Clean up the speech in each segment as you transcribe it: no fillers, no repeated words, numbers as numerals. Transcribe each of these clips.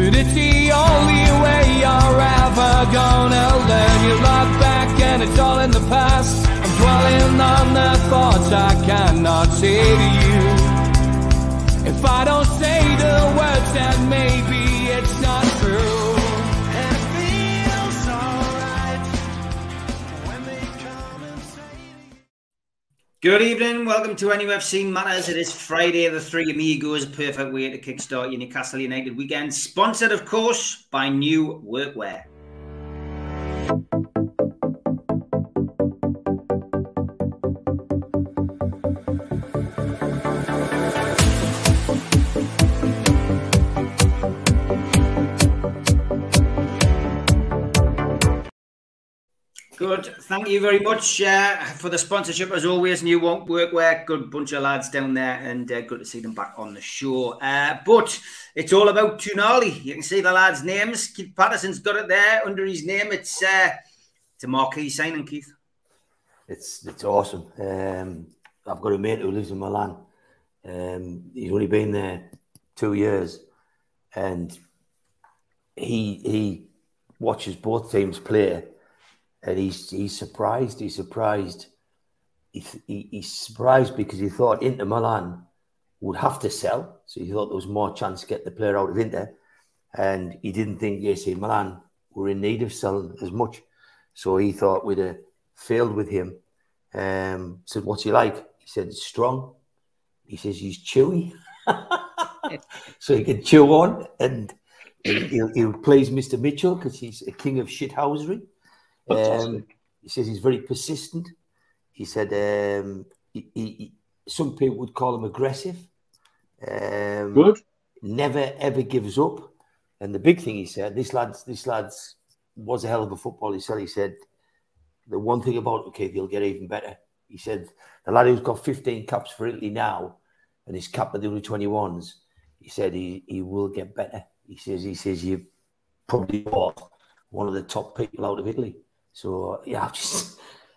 But it's the only way you're ever gonna learn. You look back and it's all in the past. I'm dwelling on the thoughts I cannot say to you. If I don't say the words, then maybe it's not true. And it feels alright when they come and say to you. Good evening, welcome to NUFC Matters. It is Friday, the Three Amigos. Perfect way to kickstart your Newcastle United weekend. Sponsored, of course, by New Workwear. Good. Thank you very much for the sponsorship, as always. New Workwear, good bunch of lads down there, and good to see them back on the show. But it's all about Tonali. You can see the lads' names. Keith Patterson's got it there under his name. It's a marquee signing, Keith. It's awesome. I've got a mate who lives in Milan. He's only been there 2 years, and he watches both teams play. And he's surprised because he thought Inter Milan would have to sell. So he thought there was more chance to get the player out of Inter. And he didn't think AC Milan were in need of selling as much. So he thought we'd have failed with him. Said, what's he like? He said, strong. He says, he's chewy. So he can chew on. And he'll please Mr. Mitchell because he's a king of shithousery. He says he's very persistent. He said some people would call him aggressive. Good. Never ever gives up. And the big thing he said, this lad's was a hell of a footballer. He said the one thing about okay, he'll get even better. He said the lad who's got 15 caps for Italy now and his cap at the under 21s. He said he will get better. He says you probably are one of the top people out of Italy. So, yeah,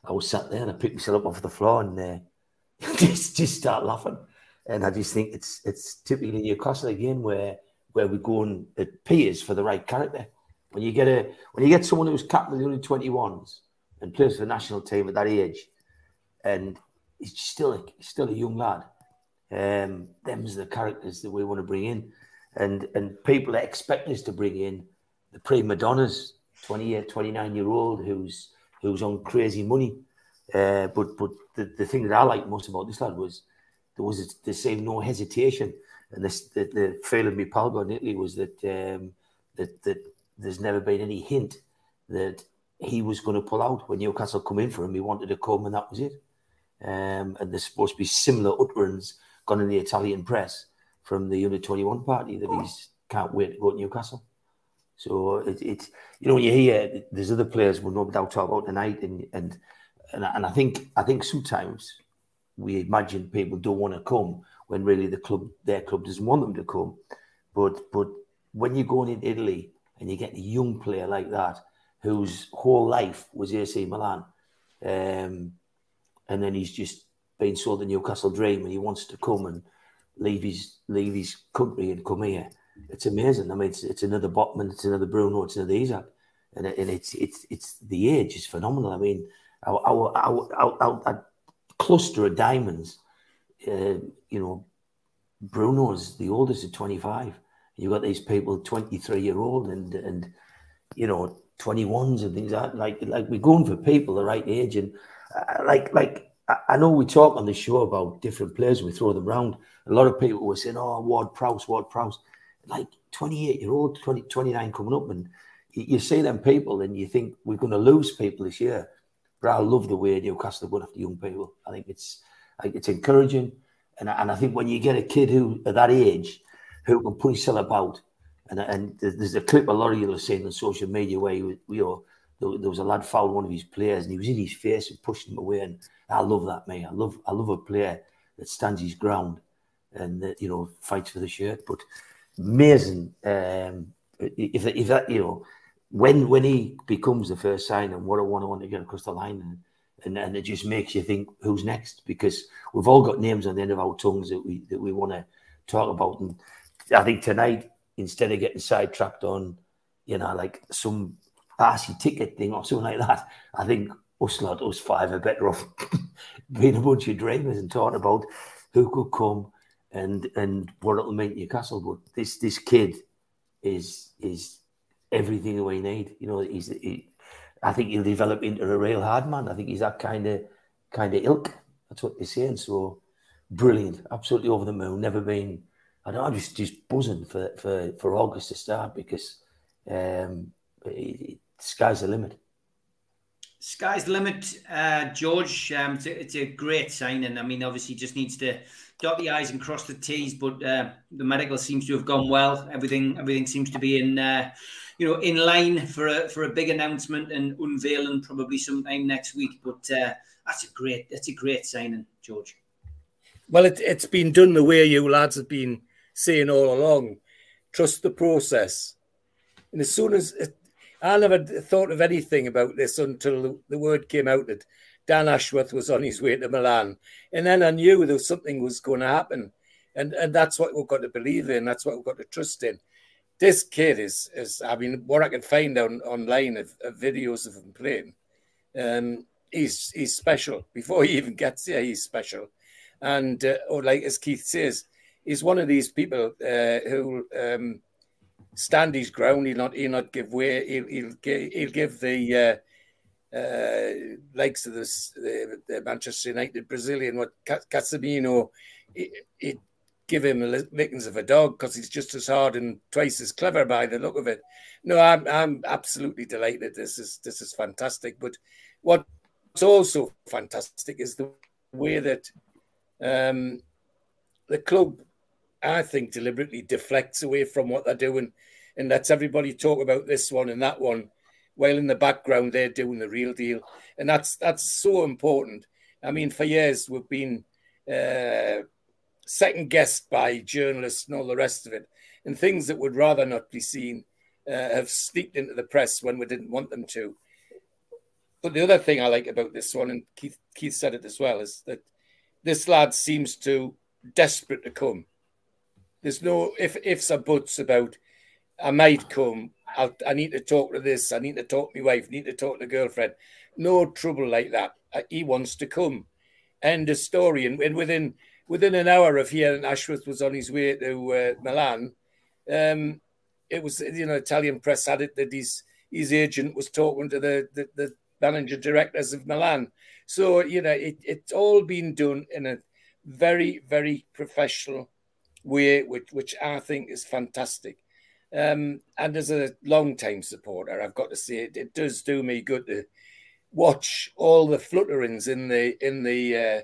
I was sat there and I picked myself up off the floor and just start laughing. And I just think it's typically Newcastle again where we're going at peers for the right character. When you get someone who's captain of the under 21s and plays for the national team at that age, and he's still a young lad, them's the characters that we want to bring in. And people expect us to bring in the prima donnas, 29-year-old who's on crazy money, but the thing that I liked most about this lad was there was the same no hesitation, and the fail of me Palgo in Italy was that that there's never been any hint that he was going to pull out when Newcastle come in for him. He wanted to come, and that was it. And there's supposed to be similar utterance gone in the Italian press from the under 21 party that he's can't wait to go to Newcastle. So it's you know, when you hear there's other players we'll no doubt talk about tonight, and I think sometimes we imagine people don't want to come when really their club doesn't want them to come. But when you're going in Italy and you get a young player like that whose whole life was AC Milan, and then he's just been sold the Newcastle dream and he wants to come and leave his country and come here. It's amazing. I mean, it's another Botman, it's another Bruno, it's another Isak, and it's the age is phenomenal. I mean, our cluster of diamonds. You know, Bruno's the oldest at 25. You got these people 23-year-old and you know 21s and things like we're going for people the right age. And I know we talk on the show about different players and we throw them round. A lot of people were saying, "Oh, Ward-Prowse." Like 28-year-old, 29 coming up, and you see them people and you think we're going to lose people this year. But I love the way Newcastle are going after young people. I think it's encouraging. And I think when you get a kid who at that age who can put himself about, and there's a clip a lot of you have seen on social media where there was a lad fouled one of his players and he was in his face and pushed him away. And I love that, mate. I love a player that stands his ground and that, you know, fights for the shirt. But amazing. If that, you know, when he becomes the first sign and what I want to get across the line, and it just makes you think who's next, because we've all got names on the end of our tongues that we want to talk about. And I think tonight instead of getting sidetracked on, you know, like some arsey ticket thing or something like that. I think us five are better off being a bunch of dreamers and talking about who could come and what it'll mean to Newcastle. But this kid is everything that we need. You know, I think he'll develop into a real hard man. I think he's that kind of ilk. That's what they're saying. So brilliant, absolutely over the moon. Never been. I don't know, just buzzing for August to start because sky's the limit. Sky's the limit, George. It's a great signing. I mean, obviously, just needs to dot the I's and cross the T's. But the medical seems to have gone well. Everything seems to be in line for a big announcement and unveiling probably sometime next week. But that's a great signing, George. Well, it's been done the way you lads have been saying all along. Trust the process. And as soon as I never thought of anything about this until the word came out that Dan Ashworth was on his way to Milan. And then I knew that something was going to happen. And that's what we've got to believe in. That's what we've got to trust in. This kid is I mean, what I can find online of videos of him playing, he's special. Before he even gets here, he's special. And like as Keith says, he's one of these people who stand his ground. He'll not give way. He'll give the likes of the Manchester United Brazilian, what Casemiro, it give him the lickings of a dog because he's just as hard and twice as clever by the look of it. No, I'm absolutely delighted. This is fantastic. But what's also fantastic is the way that. The club, I think, deliberately deflects away from what they're doing and lets everybody talk about this one and that one, while in the background they're doing the real deal. And that's so important. I mean, for years we've been second-guessed by journalists and all the rest of it, and things that would rather not be seen have sneaked into the press when we didn't want them to. But the other thing I like about this one, and Keith said it as well, is that this lad seems to desperate to come. There's no ifs or buts about, I might come, I need to talk to this, I need to talk to my wife, I need to talk to the girlfriend. No trouble like that. He wants to come. End of story. And within an hour of hearing Ashworth was on his way to Milan, it was, you know, Italian press had it that his agent was talking to the manager directors of Milan. So, you know, it's all been done in a very, very professional way, which I think is fantastic. And as a long-time supporter, I've got to say, it does do me good to watch all the flutterings on Twitter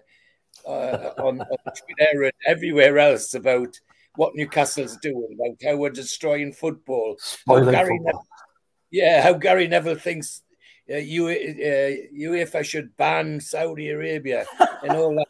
and everywhere else about what Newcastle's doing, about how we're destroying football. How Gary Neville thinks UEFA should ban Saudi Arabia and all that.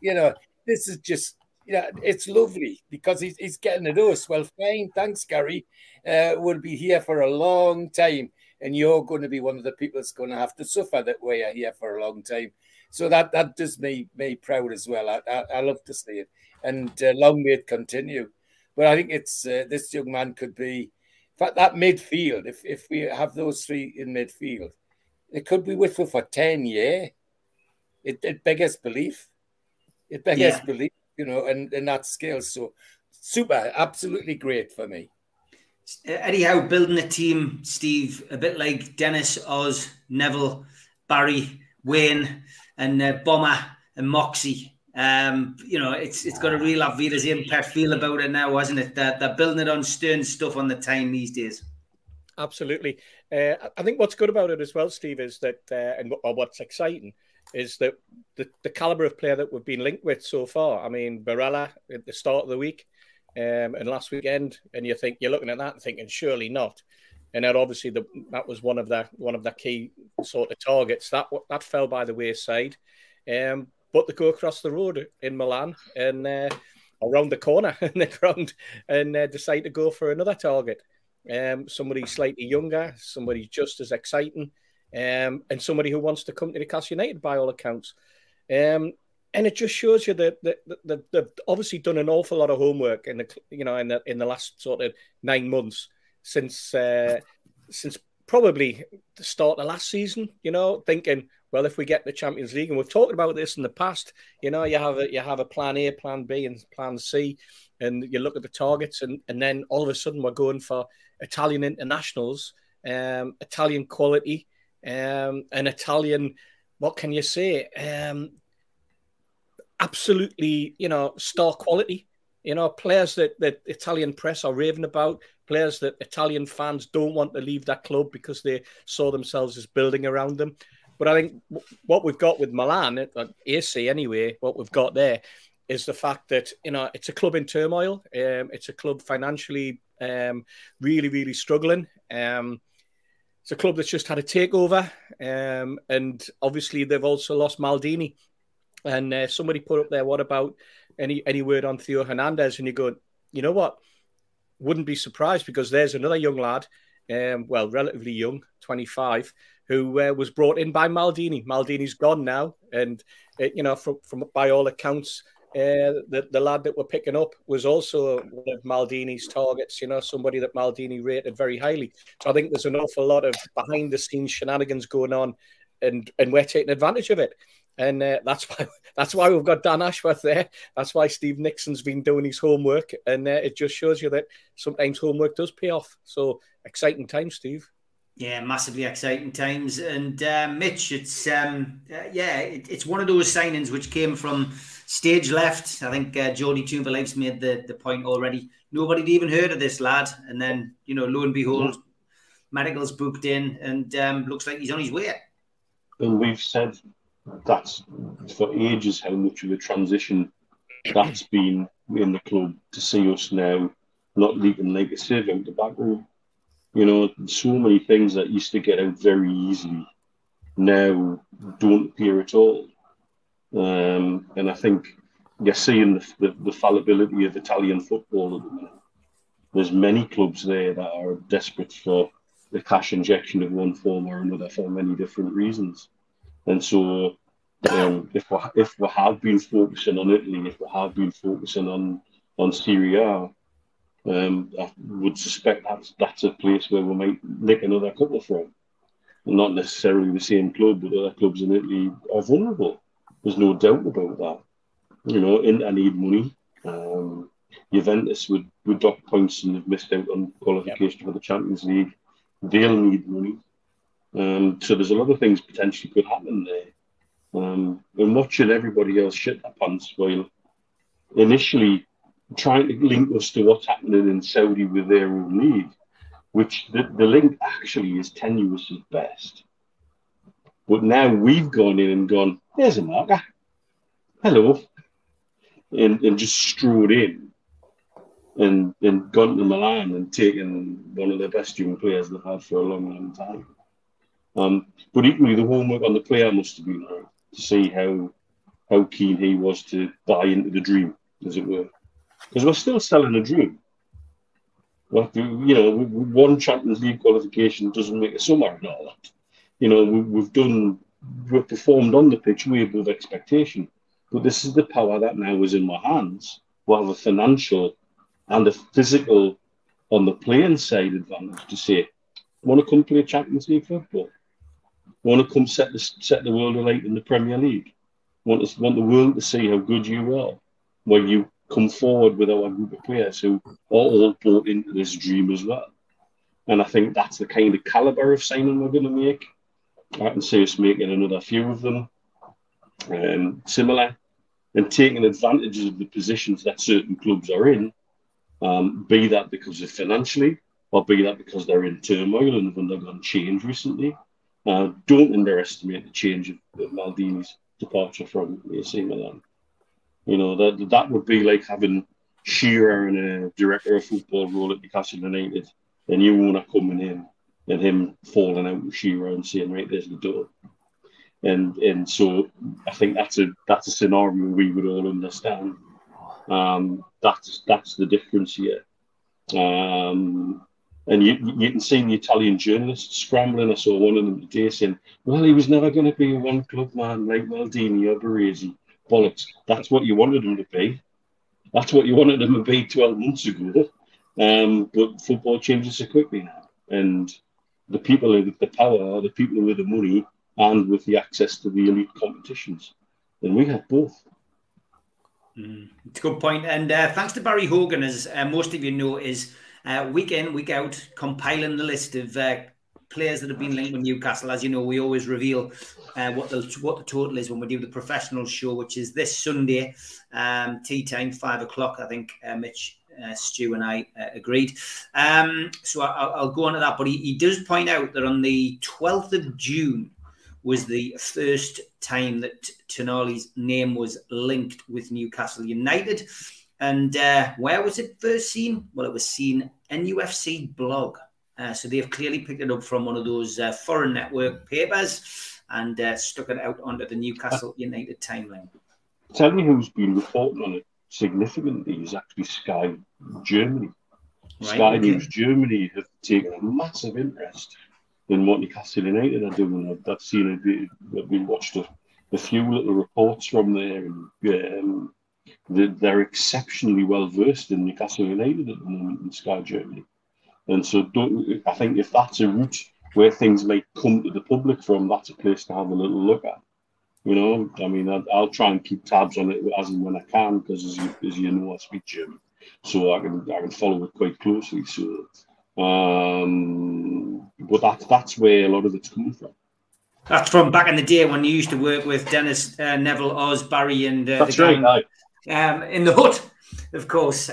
You know, this is just, yeah, it's lovely because he's getting at us. Well, fine, thanks, Gary. We'll be here for a long time, and you're going to be one of the people that's going to have to suffer that we are here for a long time. So that does me proud as well. I love to see it, and long may it continue. But I think it's this young man could be. In fact, that midfield, if we have those three in midfield. It could be with us for 10 years. It beggars belief. It beggars belief, you know, and that scale. So super, absolutely great for me. Eddie Howe building a team, Steve, a bit like Dennis, Oz, Neville, Barry, Wayne, and Bomber and Moxie. You know, it's got a real Avira's impact feel about it now, hasn't it? They're building it on stern stuff on the time these days. Absolutely. I think what's good about it as well, Steve, is that, or what's exciting, is that the calibre of player that we've been linked with so far. I mean, Barella at the start of the week and last weekend, and you're looking at that and thinking, surely not. And then obviously that was one of the key sort of targets that fell by the wayside. But they go across the road in Milan and around the corner in the ground and decide to go for another target. Somebody slightly younger, somebody just as exciting, and somebody who wants to come to Newcastle United by all accounts. And it just shows you that they've obviously done an awful lot of homework in the, you know, in the last sort of 9 months since probably the start of last season, you know, thinking, well, if we get the Champions League, and we've talked about this in the past, you know, you have a plan A, plan B and plan C, and you look at the targets, and then all of a sudden we're going for Italian internationals, Italian quality, and Italian, what can you say, absolutely, you know, star quality, you know, players that Italian press are raving about, players that Italian fans don't want to leave that club because they saw themselves as building around them. But I think what we've got with Milan, AC anyway, what we've got there is the fact that, you know, it's a club in turmoil. It's a club financially really, really struggling. It's a club that's just had a takeover. And obviously they've also lost Maldini. And somebody put up there, what about any word on Theo Hernandez? And you go, you know what? Wouldn't be surprised, because there's another young lad, relatively young, 25, who was brought in by Maldini. Maldini's gone now, and you know, from by all accounts, the lad that we're picking up was also one of Maldini's targets. You know, somebody that Maldini rated very highly. So I think there's an awful lot of behind the scenes shenanigans going on, and we're taking advantage of it. And that's why we've got Dan Ashworth there. That's why Steve Nixon's been doing his homework. And it just shows you that sometimes homework does pay off. So exciting times, Steve. Yeah, massively exciting times. And Mitch, it's it's one of those signings which came from stage left. I think Jody Tuberlife's made the point already. Nobody'd even heard of this lad. And then, you know, lo and behold, medical's booked in, and looks like he's on his way. And we've said... that's for ages how much of a transition that's been in the club, to see us now not leaking like a sieve out the back room. You know, so many things that used to get out very easily now don't appear at all. And I think you're seeing the fallibility of Italian football at the minute. There's many clubs there that are desperate for the cash injection of one form or another for many different reasons. And so, if we have been focusing on Italy, if we have been focusing on Serie A, I would suspect that's a place where we might nick another couple from. Not necessarily the same club, but other clubs in Italy are vulnerable. There's no doubt about that. You know, Inter need money. Juventus would dock points and have missed out on qualification for the Champions League. They'll need money. So there's a lot of things potentially could happen there. And watching everybody else shit their pants while initially trying to link us to what's happening in Saudi with their own league, which the link actually is tenuous at best. But now we've gone in and gone, there's a marker. Hello. And just strode in and gone to Milan and taken one of the best young players they've had for a long, long time. But equally, the homework on the player must have been right, to see how keen he was to buy into the dream, as it were. Because we're still selling a dream. Like, you know, one Champions League qualification doesn't make a summer and all that. You know, we've performed on the pitch way above expectation. But this is the power that now is in my hands. We'll have a financial and a physical on the playing side advantage to say, want to come play Champions League football? Want to come set the world alight in the Premier League? Want the world to see how good you are when you come forward with our group of players who are all bought into this dream as well. And I think that's the kind of calibre of signing we're going to make. I can see us making another few of them similar, and taking advantage of the positions that certain clubs are in, be that because of financially, or be that because they're in turmoil and have undergone change recently. Don't underestimate the change of Maldini's departure from AC Milan. You know, that would be like having Shearer and a director of football role at Newcastle United, a new owner coming in, and him falling out with Shearer and saying, right, there's the door. And so I think that's a scenario we would all understand. That's the difference here. And you can see the Italian journalists scrambling. I saw one of them today saying, well, he was never going to be a one-club man like Maldini or Baresi bollocks. That's what you wanted them to be. That's what you wanted them to be 12 months ago. But football changes so quickly now. And the people with the power, the people with the money, and with the access to the elite competitions. And we have both. It's a good point. And thanks to Barry Hogan, as most of you know, is week in, week out, compiling the list of players that have been linked with Newcastle. As you know, we always reveal what the total is when we do the professional show, which is this Sunday, tea time, 5 o'clock, I think, Mitch, Stu and I agreed. So I'll go on to that. But he does point out that on the 12th of June was the first time that Tonali's name was linked with Newcastle United. And where was it first seen? Well, it was seen in NUFC blog. So they've clearly picked it up from one of those foreign network papers and stuck it out onto the Newcastle United timeline. Tell me who's been reporting on it significantly is actually Sky Germany. Right, Sky News Germany have taken a massive interest in what Newcastle United are doing. I've seen it. We watched a few little reports from there, and they're exceptionally well versed in Newcastle United at the moment in Sky Germany. And so I think if that's a route where things might come to the public from, that's a place to have a little look at. You know, I mean, I'll try and keep tabs on it as and when I can, because as you know, I speak German. So I can follow it quite closely. So, but that's where a lot of it's coming from. That's from back in the day when you used to work with Dennis, Neville, Oz, Barry and that's the gang, right, in the hut. Of course.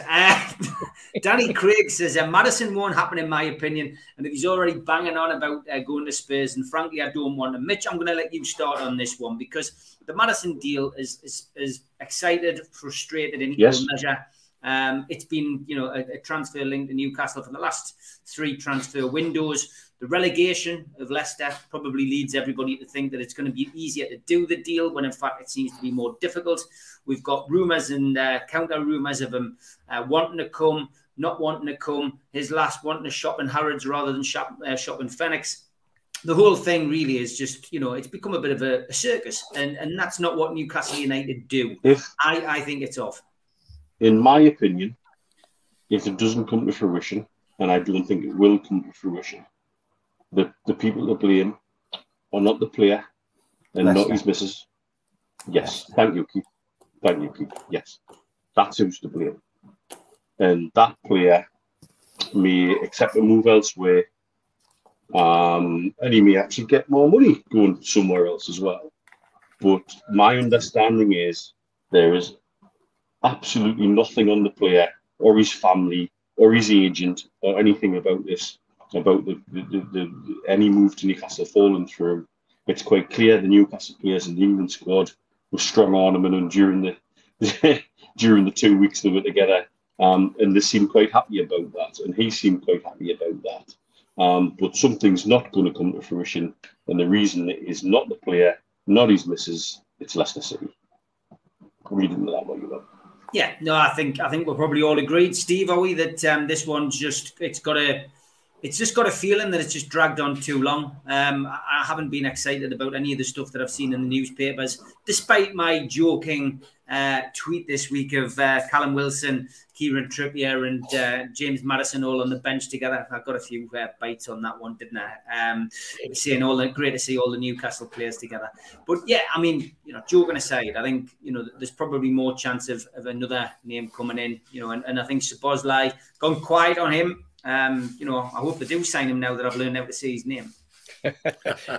Danny Craig says, Maddison won't happen in my opinion. And he's already banging on about going to Spurs. And frankly, I don't want him. Mitch, I'm going to let you start on this one, because the Maddison deal is excited, frustrated in equal measure. It's been, you know, a transfer link to Newcastle for the last 3 transfer windows. The relegation of Leicester probably leads everybody to think that it's going to be easier to do the deal, when in fact it seems to be more difficult. We've got rumours and counter-rumours of him wanting to come, not wanting to come, his last wanting to shop in Harrods rather than shop in Phoenix. The whole thing really is just, you know, it's become a bit of a circus, and that's not what Newcastle United do. I think it's off. In my opinion, if it doesn't come to fruition, and I don't think it will come to fruition, the people to blame are not the player and not his missus. Yes, thank you, Keith. Thank you, Keith. Yes, that's who's to blame. And that player may accept a move elsewhere, and he may actually get more money going somewhere else as well. But my understanding is there is absolutely nothing on the player or his family or his agent or anything about this, about any move to Newcastle falling through. It's quite clear the Newcastle players in the England squad were strong-arming and during the during the 2 weeks they were together, and they seemed quite happy about that, and he seemed quite happy about that. But something's not going to come to fruition, and the reason is not the player, not his missus, it's Leicester City. Read into that what you want. Yeah, no, I think we'll probably all agree, Steve, are we, that this one's just got a feeling that it's just dragged on too long. I haven't been excited about any of the stuff that I've seen in the newspapers, despite my joking tweet this week of Callum Wilson, Kieran Trippier and James Maddison all on the bench together. I got a few bites on that one, didn't I? Saying great to see all the Newcastle players together. But yeah, I mean, you know, joking aside, I think, you know, there's probably more chance of another name coming in, you know, and I think Szoboszlai gone quiet on him. You know, I hope they do sign him now that I've learned how to say his name.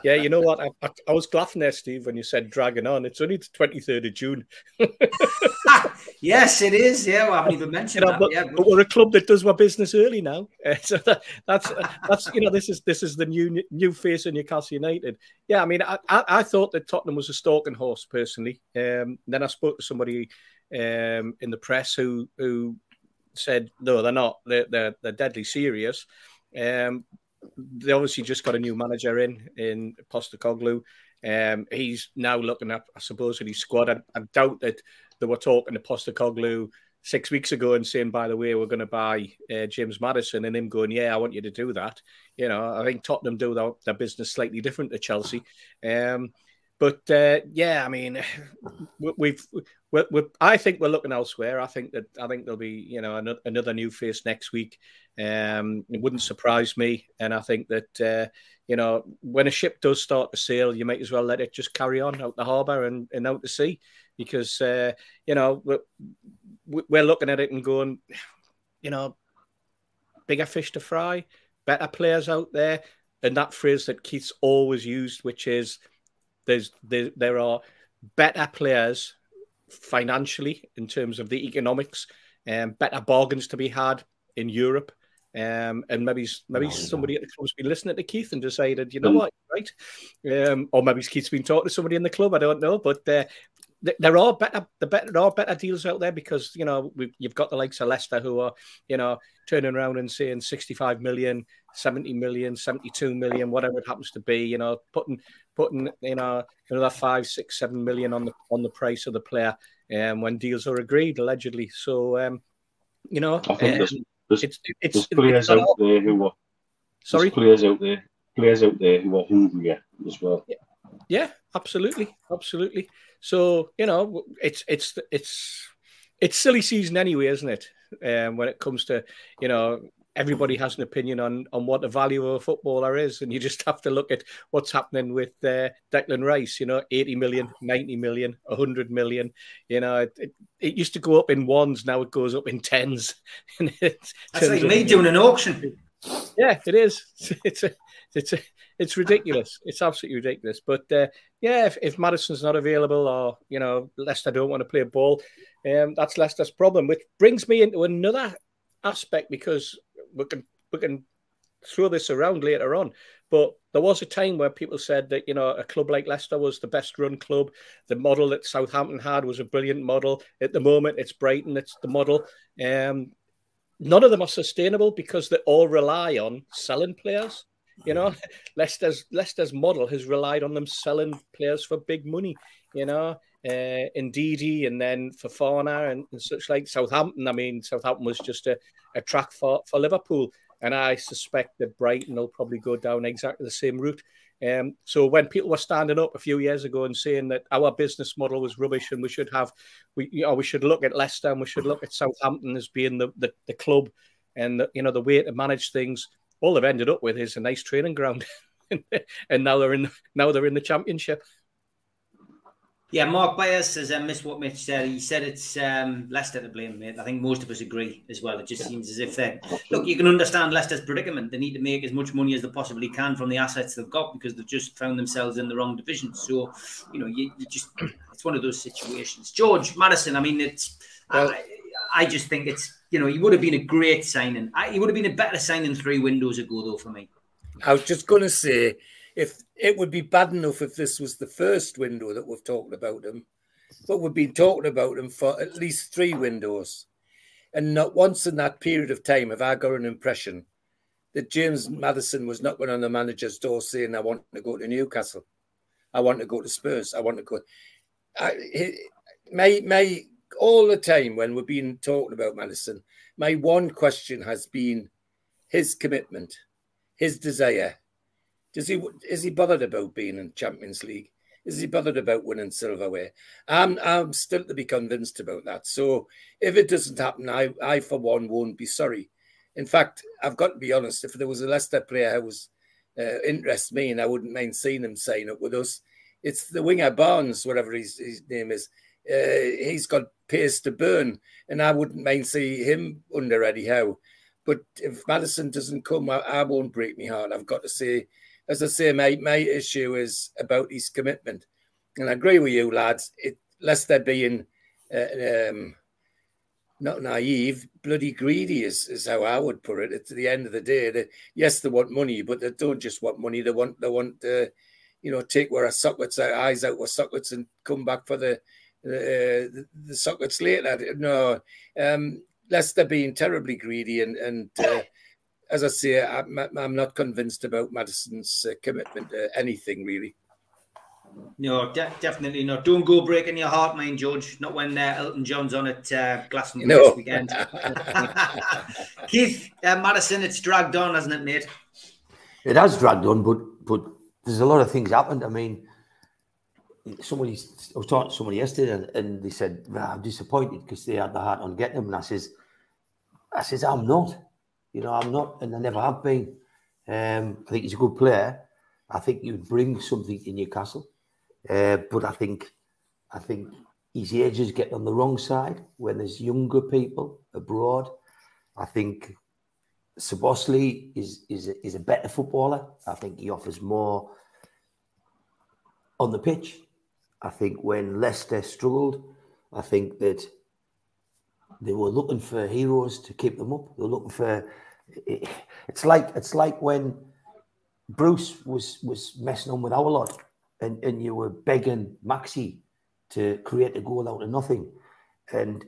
Yeah, you know what? I was laughing there, Steve, when you said dragging on. It's only the 23rd of June. Yes, it is. Yeah, well, I haven't even mentioned that. But we're a club that does our business early now. So that's you know, this is the new face of Newcastle United. Yeah, I mean, I thought that Tottenham was a stalking horse personally. Then I spoke to somebody in the press who said, no, they're not. They're deadly serious. They obviously just got a new manager in Postecoglou. He's now looking up, I suppose, at his squad. I doubt that they were talking to Postecoglou 6 weeks ago and saying, by the way, we're going to buy James Maddison, and him going, yeah, I want you to do that. You know, I think Tottenham do their business slightly different to Chelsea. But yeah, I mean, I think we're looking elsewhere. I think there'll be, you know, another new face next week. It wouldn't surprise me. And I think that you know, when a ship does start to sail, you might as well let it just carry on out the harbour and out to sea, because you know, we're looking at it and going, you know, bigger fish to fry, better players out there, and that phrase that Keith's always used, which is there are better players financially in terms of the economics, and better bargains to be had in Europe. And maybe somebody at the club's been listening to Keith and decided, you know what, right? Or maybe Keith's been talking to somebody in the club. I don't know, but there are better deals out there, because you know, you've got the likes of Leicester who are, you know, turning around and saying 65 million, 70 million, 72 million, whatever it happens to be, you know, putting you know, another 5, 6, 7 million on the price of the player, when deals are agreed allegedly. So you know, I think there's players out there who are hungrier as well. Yeah. Yeah, absolutely. So you know, it's silly season anyway, isn't it? When it comes to, you know, everybody has an opinion on what the value of a footballer is, and you just have to look at what's happening with Declan Rice. You know, 80 million, 90 million, 100 million. You know, it used to go up in ones, now it goes up in tens. And that's like me doing an auction. Yeah, it is. It's ridiculous. It's absolutely ridiculous. But yeah, if Maddison's not available, or you know, Leicester don't want to play ball, that's Leicester's problem. Which brings me into another aspect, because we can throw this around later on. But there was a time where people said that, you know, a club like Leicester was the best run club. The model that Southampton had was a brilliant model. At the moment, it's Brighton. It's the model. None of them are sustainable, because they all rely on selling players. You know, Leicester's model has relied on them selling players for big money, you know, Ndidi and then Fofana and such like. Southampton, I mean, Southampton was just a track for Liverpool. And I suspect that Brighton will probably go down exactly the same route. So when people were standing up a few years ago and saying that our business model was rubbish and we should look at Leicester and we should look at Southampton as being the club and the, you know, the way to manage things, all they've ended up with is a nice training ground, and now they're in the Championship. Yeah, Mark Byers says, I missed what Mitch said. He said it's Leicester to blame, mate. I think most of us agree as well. It just seems as if they're... Look, you can understand Leicester's predicament. They need to make as much money as they possibly can from the assets they've got, because they've just found themselves in the wrong division. So, you know, you just... It's one of those situations. George Maddison, I mean, it's... Well, I just think it's... You know, he would have been a great signing. He would have been a better signing 3 windows ago, though, for me. I was just going to say... If it would be bad enough if this was the first window that we've talked about him, but we've been talking about him for at least 3 windows. And not once in that period of time have I got an impression that James Maddison was knocking on the manager's door saying, I want to go to Newcastle. I want to go to Spurs. I want to go. All the time when we've been talking about Maddison, my one question has been his commitment, his desire. Is he bothered about being in Champions League? Is he bothered about winning silverware? I'm still to be convinced about that. So if it doesn't happen, I for one won't be sorry. In fact, I've got to be honest. If there was a Leicester player who was interests me, and I wouldn't mind seeing him sign up with us, it's the winger Barnes, whatever his name is. He's got pace to burn, and I wouldn't mind seeing him under Eddie Howe. But if Maddison doesn't come, I won't break my heart. I've got to say. As I say, my issue is about his commitment. And I agree with you, lads. Leicester being not naive, bloody greedy is how I would put it. At the end of the day, yes, they want money, but they don't just want money. They want you know, take where our sockets, our eyes out with sockets and come back for the sockets later. No, Leicester being terribly greedy and as I say, I'm not convinced about Maddison's commitment to anything, really. No, definitely not. Don't go breaking your heart, mind, George. Not when Elton John's on at Glastonbury this weekend. Keith, Maddison, it's dragged on, hasn't it, mate? It has dragged on, but there's a lot of things happened. I mean, I was talking to somebody yesterday, and they said, well, I'm disappointed because they had the heart on getting him. And I says, I'm not. You know, I'm not, and I never have been. I think he's a good player. I think he would bring something to Newcastle. But I think his age is getting on the wrong side when there's younger people abroad. I think Szoboszlai is a better footballer. I think he offers more on the pitch. I think when Leicester struggled, I think that they were looking for heroes to keep them up. They were looking for... It's like when Bruce was messing on with our lot, and you were begging Maxi to create a goal out of nothing. And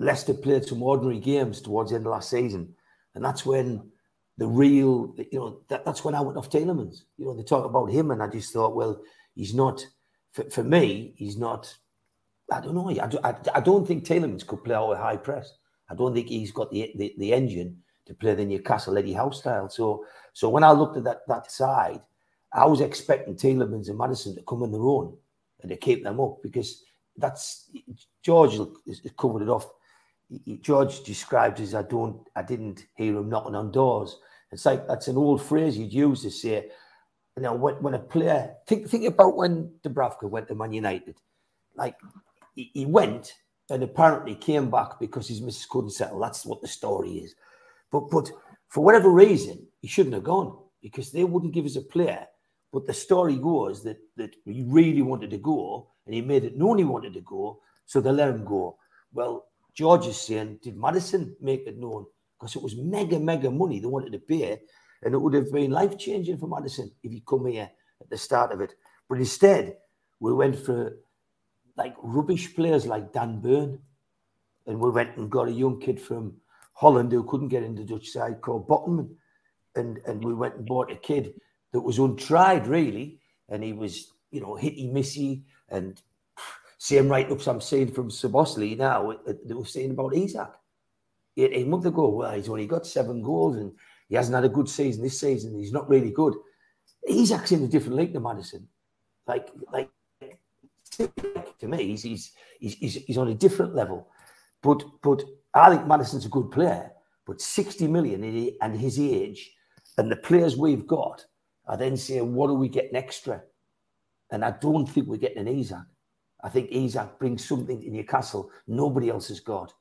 Leicester played some ordinary games towards the end of last season. And that's when the real... You know, that's when I went off Tielemans. You know, they talk about him, and I just thought, well, he's not... For me, he's not... I don't know. I don't think Tielemans could play out a high press. I don't think he's got the engine to play the Newcastle Eddie Howe style. So when I looked at that side, I was expecting Tielemans and Maddison to come on their own and to keep them up, because that's... George has covered it off. George described as, I didn't hear him knocking on doors. It's like, that's an old phrase you'd use to say, you know, when a player... Think about when Dubravka went to Man United. Like, he went and apparently came back because his missus couldn't settle. That's what the story is. But for whatever reason, he shouldn't have gone, because they wouldn't give us a player. But the story goes that he really wanted to go, and he made it known he wanted to go, so they let him go. Well, George is saying, did Maddison make it known? Because it was mega, mega money they wanted to pay, and it would have been life-changing for Maddison if he'd come here at the start of it. But instead, we went for... like rubbish players like Dan Byrne. And we went and got a young kid from Holland who couldn't get in the Dutch side called Bottomman. And we went and bought a kid that was untried, really. And he was, you know, hitty-missy. And same write-ups I'm seeing from Szoboszlai now. They were saying about Isak. 8 months ago, well, he's only got 7 goals and he hasn't had a good season this season. He's not really good. Isak's in a different league than Maddison. Like, to me, he's on a different level, but I think Madison's a good player. But 60 million and his age, and the players we've got, are then saying, what are we getting extra? And I don't think we're getting an Isak. I think Isak brings something to Newcastle nobody else has got,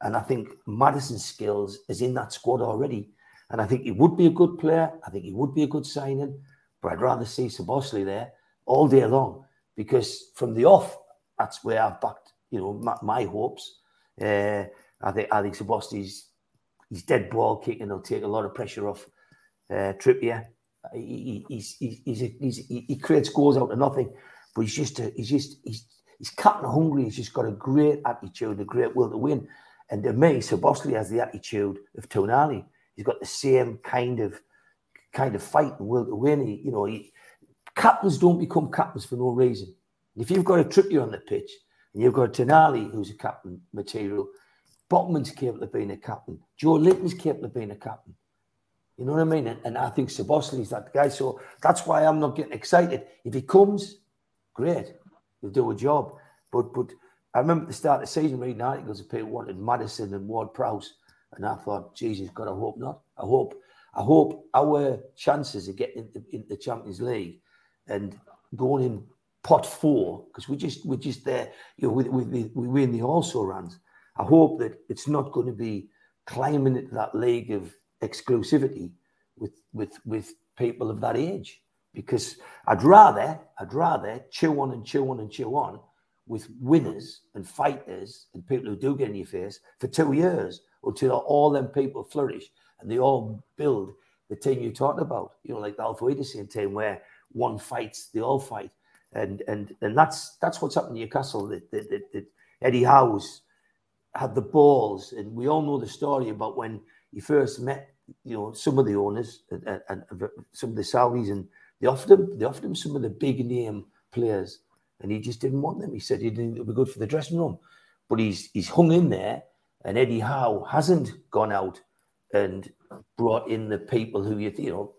and I think Madison's skills is in that squad already. And I think he would be a good player. I think he would be a good signing, but I'd rather see Szoboszlai there all day long. Because from the off, that's where I've backed, you know, my hopes. I think Szoboszlai's dead ball kicking will take a lot of pressure off Trippier. He creates goals out of nothing, but he's captain hungry. He's just got a great attitude, a great will to win. And to me, Szoboszlai has the attitude of Tonali. He's got the same kind of fight and will to win. Captains don't become captains for no reason. If you've got a Trippier on the pitch and you've got a Tonali who's a captain material, Botman's capable of being a captain. Joe Linton's capable of being a captain. You know what I mean? And I think Szoboszlai's that guy. So that's why I'm not getting excited. If he comes, great. He'll do a job. But I remember at the start of the season reading articles of people wanted Maddison and Ward-Prowse. And I thought, Jesus, God, I hope not. I hope our chances of getting into the Champions League and going in pot 4, because we're just there, you know, we win the also runs. I hope that it's not going to be climbing into that league of exclusivity with people of that age, because I'd rather chew on with winners and fighters and people who do get in your face for 2 years until all them people flourish and they all build the team you talked about. You know, like the Alpha Edison team where one fights, they all fight, and that's what's happened to Newcastle. That Eddie Howe had the balls, and we all know the story about when he first met, you know, some of the owners and some of the Saudis, and they offered him some of the big name players, and he just didn't want them. He said he didn't think it would be good for the dressing room, but he's hung in there, and Eddie Howe hasn't gone out and brought in the people who you know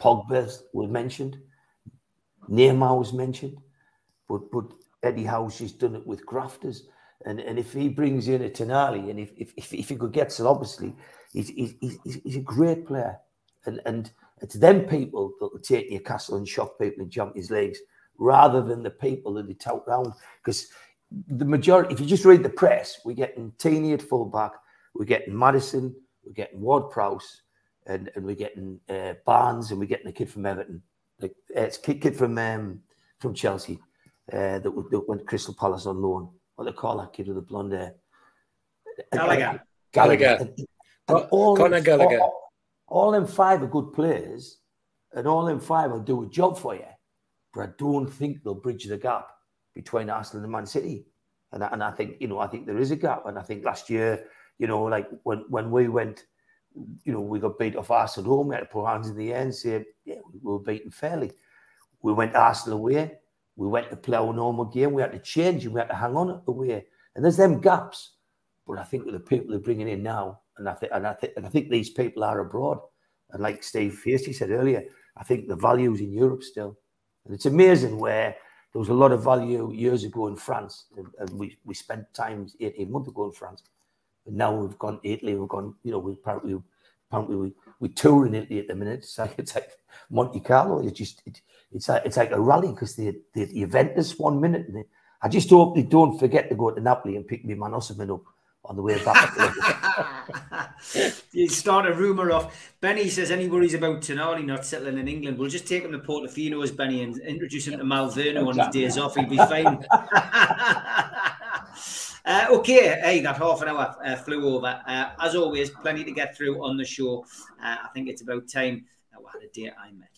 Pogba was mentioned. Neymar was mentioned. But Eddie Howe has done it with grafters. And if he brings in a Tonali, and if he could get Szoboszlai, he's a great player. And it's them people that will take Newcastle and shock people in Champions Leagues, rather than the people that they tout round. Because the majority, if you just read the press, we're getting Tini at fullback, we're getting Maddison, we're getting Ward-Prowse, and we're getting Barnes, and we're getting a kid from Everton. Like, it's a kid from Chelsea that went to Crystal Palace on loan. What do they call that kid with the blonde hair? Gallagher. Conor Gallagher. All them five are good players, and all them five will do a job for you. But I don't think they'll bridge the gap between Arsenal and Man City. And I think, you know, I think there is a gap. And I think last year, you know, like when we went, you know, we got beat off Arsenal home, we had to put hands in the air and say, yeah, we were beaten fairly. We went to Arsenal away. We went to play our normal game. We had to change and we had to hang on away. And there's them gaps. But I think with the people they're bringing in now, and I think these people are abroad. And like Steve Feasty said earlier, I think the value's in Europe still. And it's amazing where there was a lot of value years ago in France. And we spent time 18 months ago in France. And now we've gone to Italy. We've gone, you know, we're touring Italy at the minute. It's like Monte Carlo. It's like a rally because the event is 1 minute. And I just hope they don't forget to go to Napoli and pick me Man Osimhen up on the way back. You start a rumour off. Benny says any worries about Tonali not settling in England? We'll just take him to Portofino's, Benny, and introduce him to Malverno on his days off. He'll be fine. Okay, hey, that half an hour flew over. As always, plenty to get through on the show. I think it's about time that we had a day I met.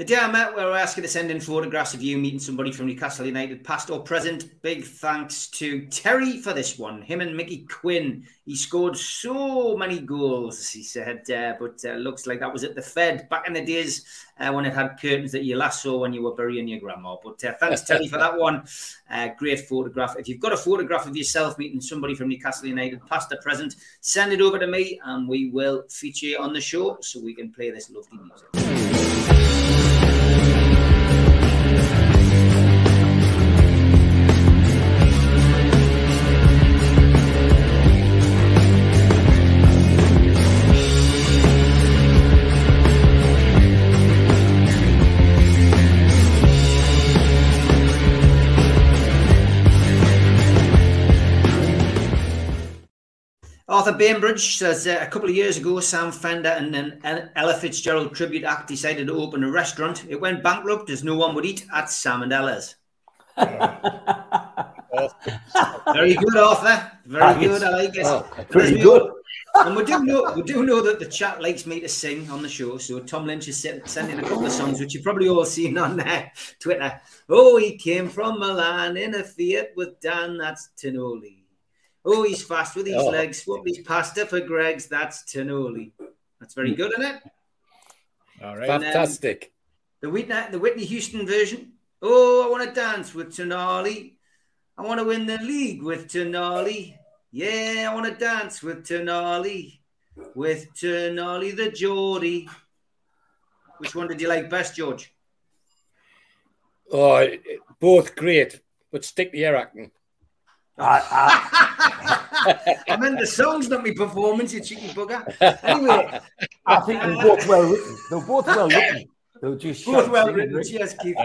The day I met, we're asking to send in photographs of you meeting somebody from Newcastle United, past or present. Big thanks to Terry for this one. Him and Mickey Quinn. He scored so many goals, he said, but looks like that was at the Fed back in the days when it had curtains that you last saw when you were burying your grandma. But thanks, Terry, for that one. Great photograph. If you've got a photograph of yourself meeting somebody from Newcastle United, past or present, send it over to me and we will feature you on the show so we can play this lovely music. Arthur Bainbridge says, a couple of years ago, Sam Fender and an Ella Fitzgerald tribute act decided to open a restaurant. It went bankrupt as no one would eat at Sam and Ella's. Very good, Arthur. Very good, I like it. Oh, pretty good. And we do know that the chat likes me to sing on the show, so Tom Lynch is sending a couple of songs, which you've probably all seen on Twitter. Oh, he came from Milan in a Fiat with Dan, that's Tonali. Oh, he's fast with his legs. What is pasta for Greg's? That's Tonali. That's very good, isn't it? All right. Fantastic. The Whitney Houston version. Oh, I want to dance with Tonali. I want to win the league with Tonali. Yeah, I want to dance with Tonali. With Tonali the Geordie. Which one did you like best, George? Oh, both great. But stick to your acting. I meant the song's not my performance, you cheeky bugger. Anyway, I think they're both well written. They're both well written. They're just both well written. Cheers, Keith.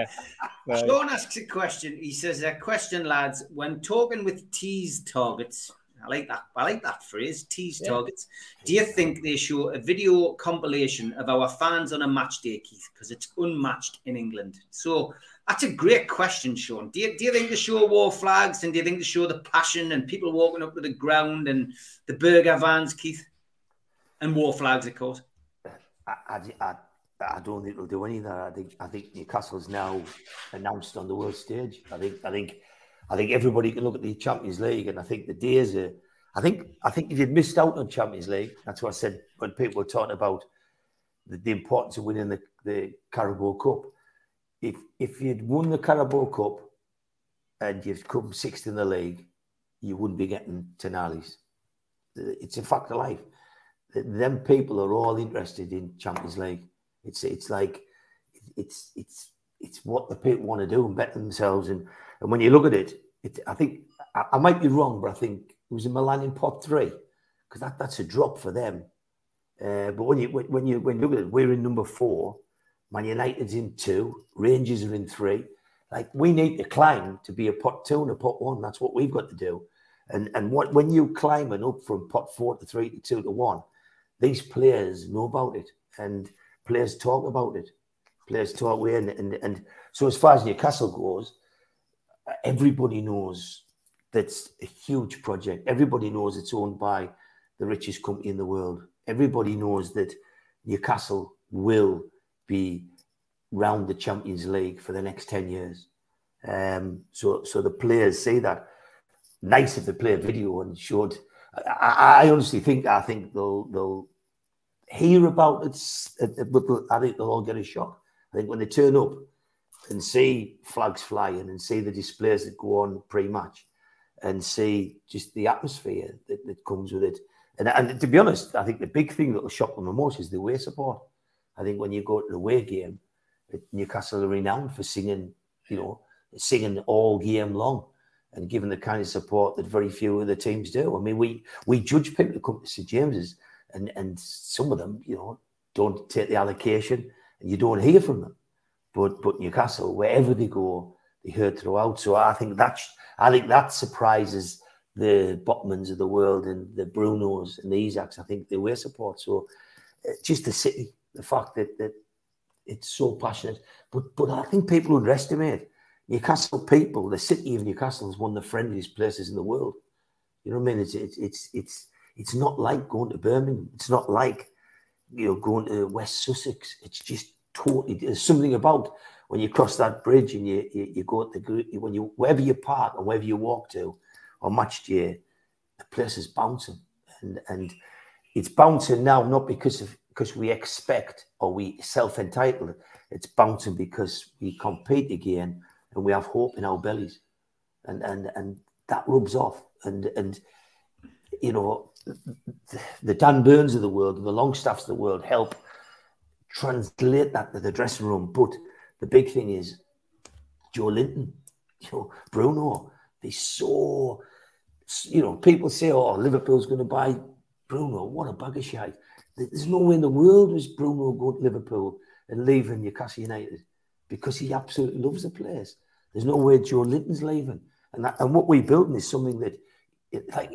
Right. Sean asks a question. He says, "A question, lads. When talking with tease targets, I like that. I like that phrase, tease targets. Do you think they show a video compilation of our fans on a match day, Keith? Because it's unmatched in England." So. That's a great question, Sean. Do you think they show war flags, and do you think they show the passion and people walking up to the ground and the burger vans, Keith? And war flags, of course. I don't think they'll do any of that. I think Newcastle's now announced on the world stage. I think everybody can look at the Champions League, and I think the days are I think if you'd missed out on Champions League, that's what I said when people were talking about the importance of winning the Carabao Cup. If you'd won the Carabao Cup and you've come sixth in the league, you wouldn't be getting Tonali's. It's a fact of life. Them people are all interested in Champions League. It's what the people want to do and bet themselves. And when you look at it, I might be wrong, but I think it was in Milan in pot 3, because that's a drop for them. But when you look at it, we're in number 4, Man United's in 2, Rangers are in 3. Like, we need to climb to be a pot 2 and a pot 1. That's what we've got to do. And when you climb and up from pot 4 to 3 to 2 to 1, these players know about it, and players talk about it. Players talk away, and so as far as Newcastle goes, everybody knows that's a huge project. Everybody knows it's owned by the richest company in the world. Everybody knows that Newcastle will be round the Champions League for the next 10 years. So the players say that. Nice if they play a video and showed. I honestly think they'll hear about it, but I think they'll all get a shock. I think when they turn up and see flags flying and see the displays that go on pre-match and see just the atmosphere that comes with it. And to be honest, I think the big thing that will shock them the most is the away support. I think when you go to the away game, Newcastle are renowned for singing, singing all game long and giving the kind of support that very few other teams do. I mean, we judge people who come to St James's, and some of them, don't take the allocation and you don't hear from them. But Newcastle, wherever they go, they heard throughout. So I think that surprises the Botmans of the world and the Brunos and the Isaacs. I think they were support. So just the city, the fact that it's so passionate. But I think people underestimate Newcastle people. The city of Newcastle is one of the friendliest places in the world. You know what I mean? It's not like going to Birmingham. It's not like going to West Sussex. It's just totally, there's something about when you cross that bridge and you go to the, wherever you park or wherever you walk to on match day, the place is bouncing, and it's bouncing now not because we expect or we self-entitled. It's bouncing because we compete again and we have hope in our bellies, and that rubs off, and the Dan Burns of the world and the Longstaffs of the world help translate that to the dressing room. But the big thing is Joe Linton, Bruno. They saw, people say, oh, Liverpool's going to buy Bruno. What a bag of shite. There's no way in the world was Bruno going to Liverpool and leaving Newcastle United, because he absolutely loves the place. There's no way Joe Linton's leaving. And what we're building is something that, I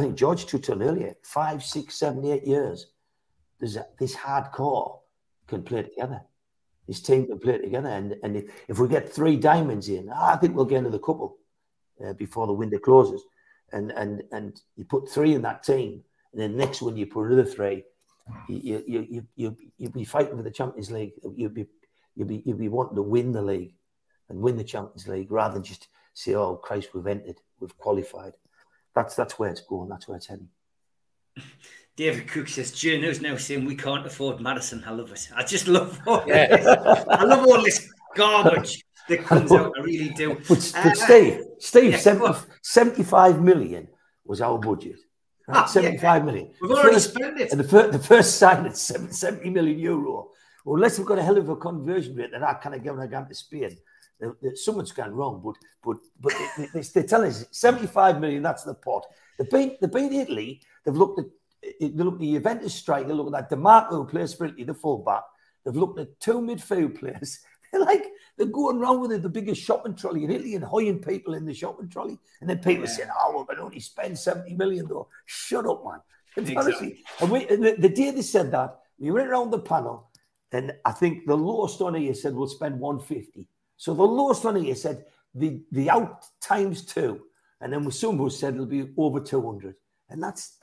think George touched on earlier, 5, 6, 7, 8 years, this hardcore can play together. This team can play together. And if we get 3 diamonds in, I think we'll get into the couple before the window closes. And you put 3 in that team, and then the next one you put another 3. You'll be fighting for the Champions League. You'll be wanting to win the league and win the Champions League rather than just say, oh, Christ, we've entered, we've qualified. That's where it's going. That's where it's heading. David Cook says, Juno's now saying we can't afford Madison. I love it. I just love all this. I love all this garbage that comes out. I really do. But Steve, yeah, 75 million was our budget. Right? 75 million. We've already spent it. And the first sign at 70 million euro. Well, unless we've got a hell of a conversion rate that I kind of give a gun to Spain, someone's gone wrong, but they tell us 75 million, that's the pot. They beat Italy. They've looked at the Juventus strike. They look at that DeMarco who plays for Italy, the fullback. They've looked at 2 midfield players. They're going around with it, the biggest shopping trolley in Italy and hoying people in the shopping trolley. And then people say, oh, well, but only spend 70 million though. Shut up, man. And honestly, and the day they said that, we went around the panel, and I think the lowest on here said we'll spend 150. So the lowest on here said the out times 2, and then Musumbu said it'll be over 200, and that's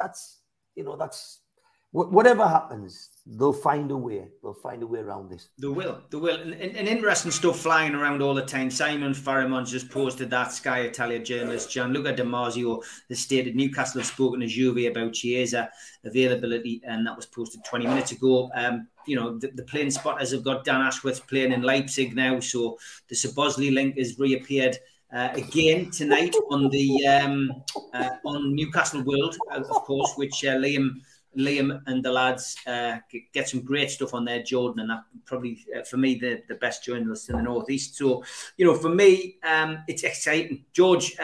whatever happens, they'll find a way. They'll find a way around this. They will. They will. And interesting stuff flying around all the time. Simon Faramon's just posted that. Sky Italia journalist Gianluca Di Marzio has stated Newcastle have spoken to Juve about Chiesa availability, and that was posted 20 minutes ago. You know, the playing spotters have got Dan Ashworth playing in Leipzig now, so the Szoboszlai link has reappeared again tonight on the on Newcastle World, of course, which Liam and the lads get some great stuff on there, Jordan, and that probably, for me, the best journalist in the Northeast. So, you know, for me, it's exciting. George,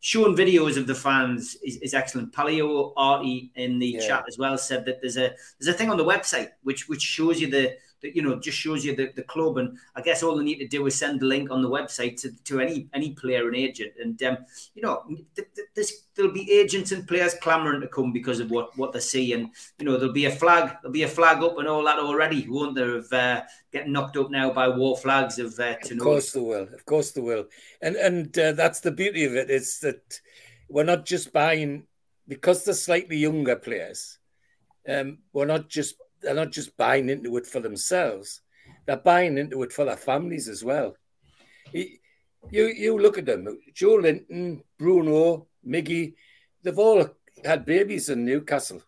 showing videos of the fans is excellent. Palio Artie in the chat as well said that there's a thing on the website which shows you the club, and I guess all they need to do is send the link on the website to any player and agent, and you know, there'll be agents and players clamoring to come because of what they see, and you know, there'll be a flag up and all that already, won't there? Of getting knocked up now by War Flags of course they will, and that's the beauty of it, is that we're not just buying because they're slightly younger players. They're not just buying into it for themselves; they're buying into it for their families as well. You look at them: Joe Linton, Bruno, Miggy. They've all had babies in Newcastle,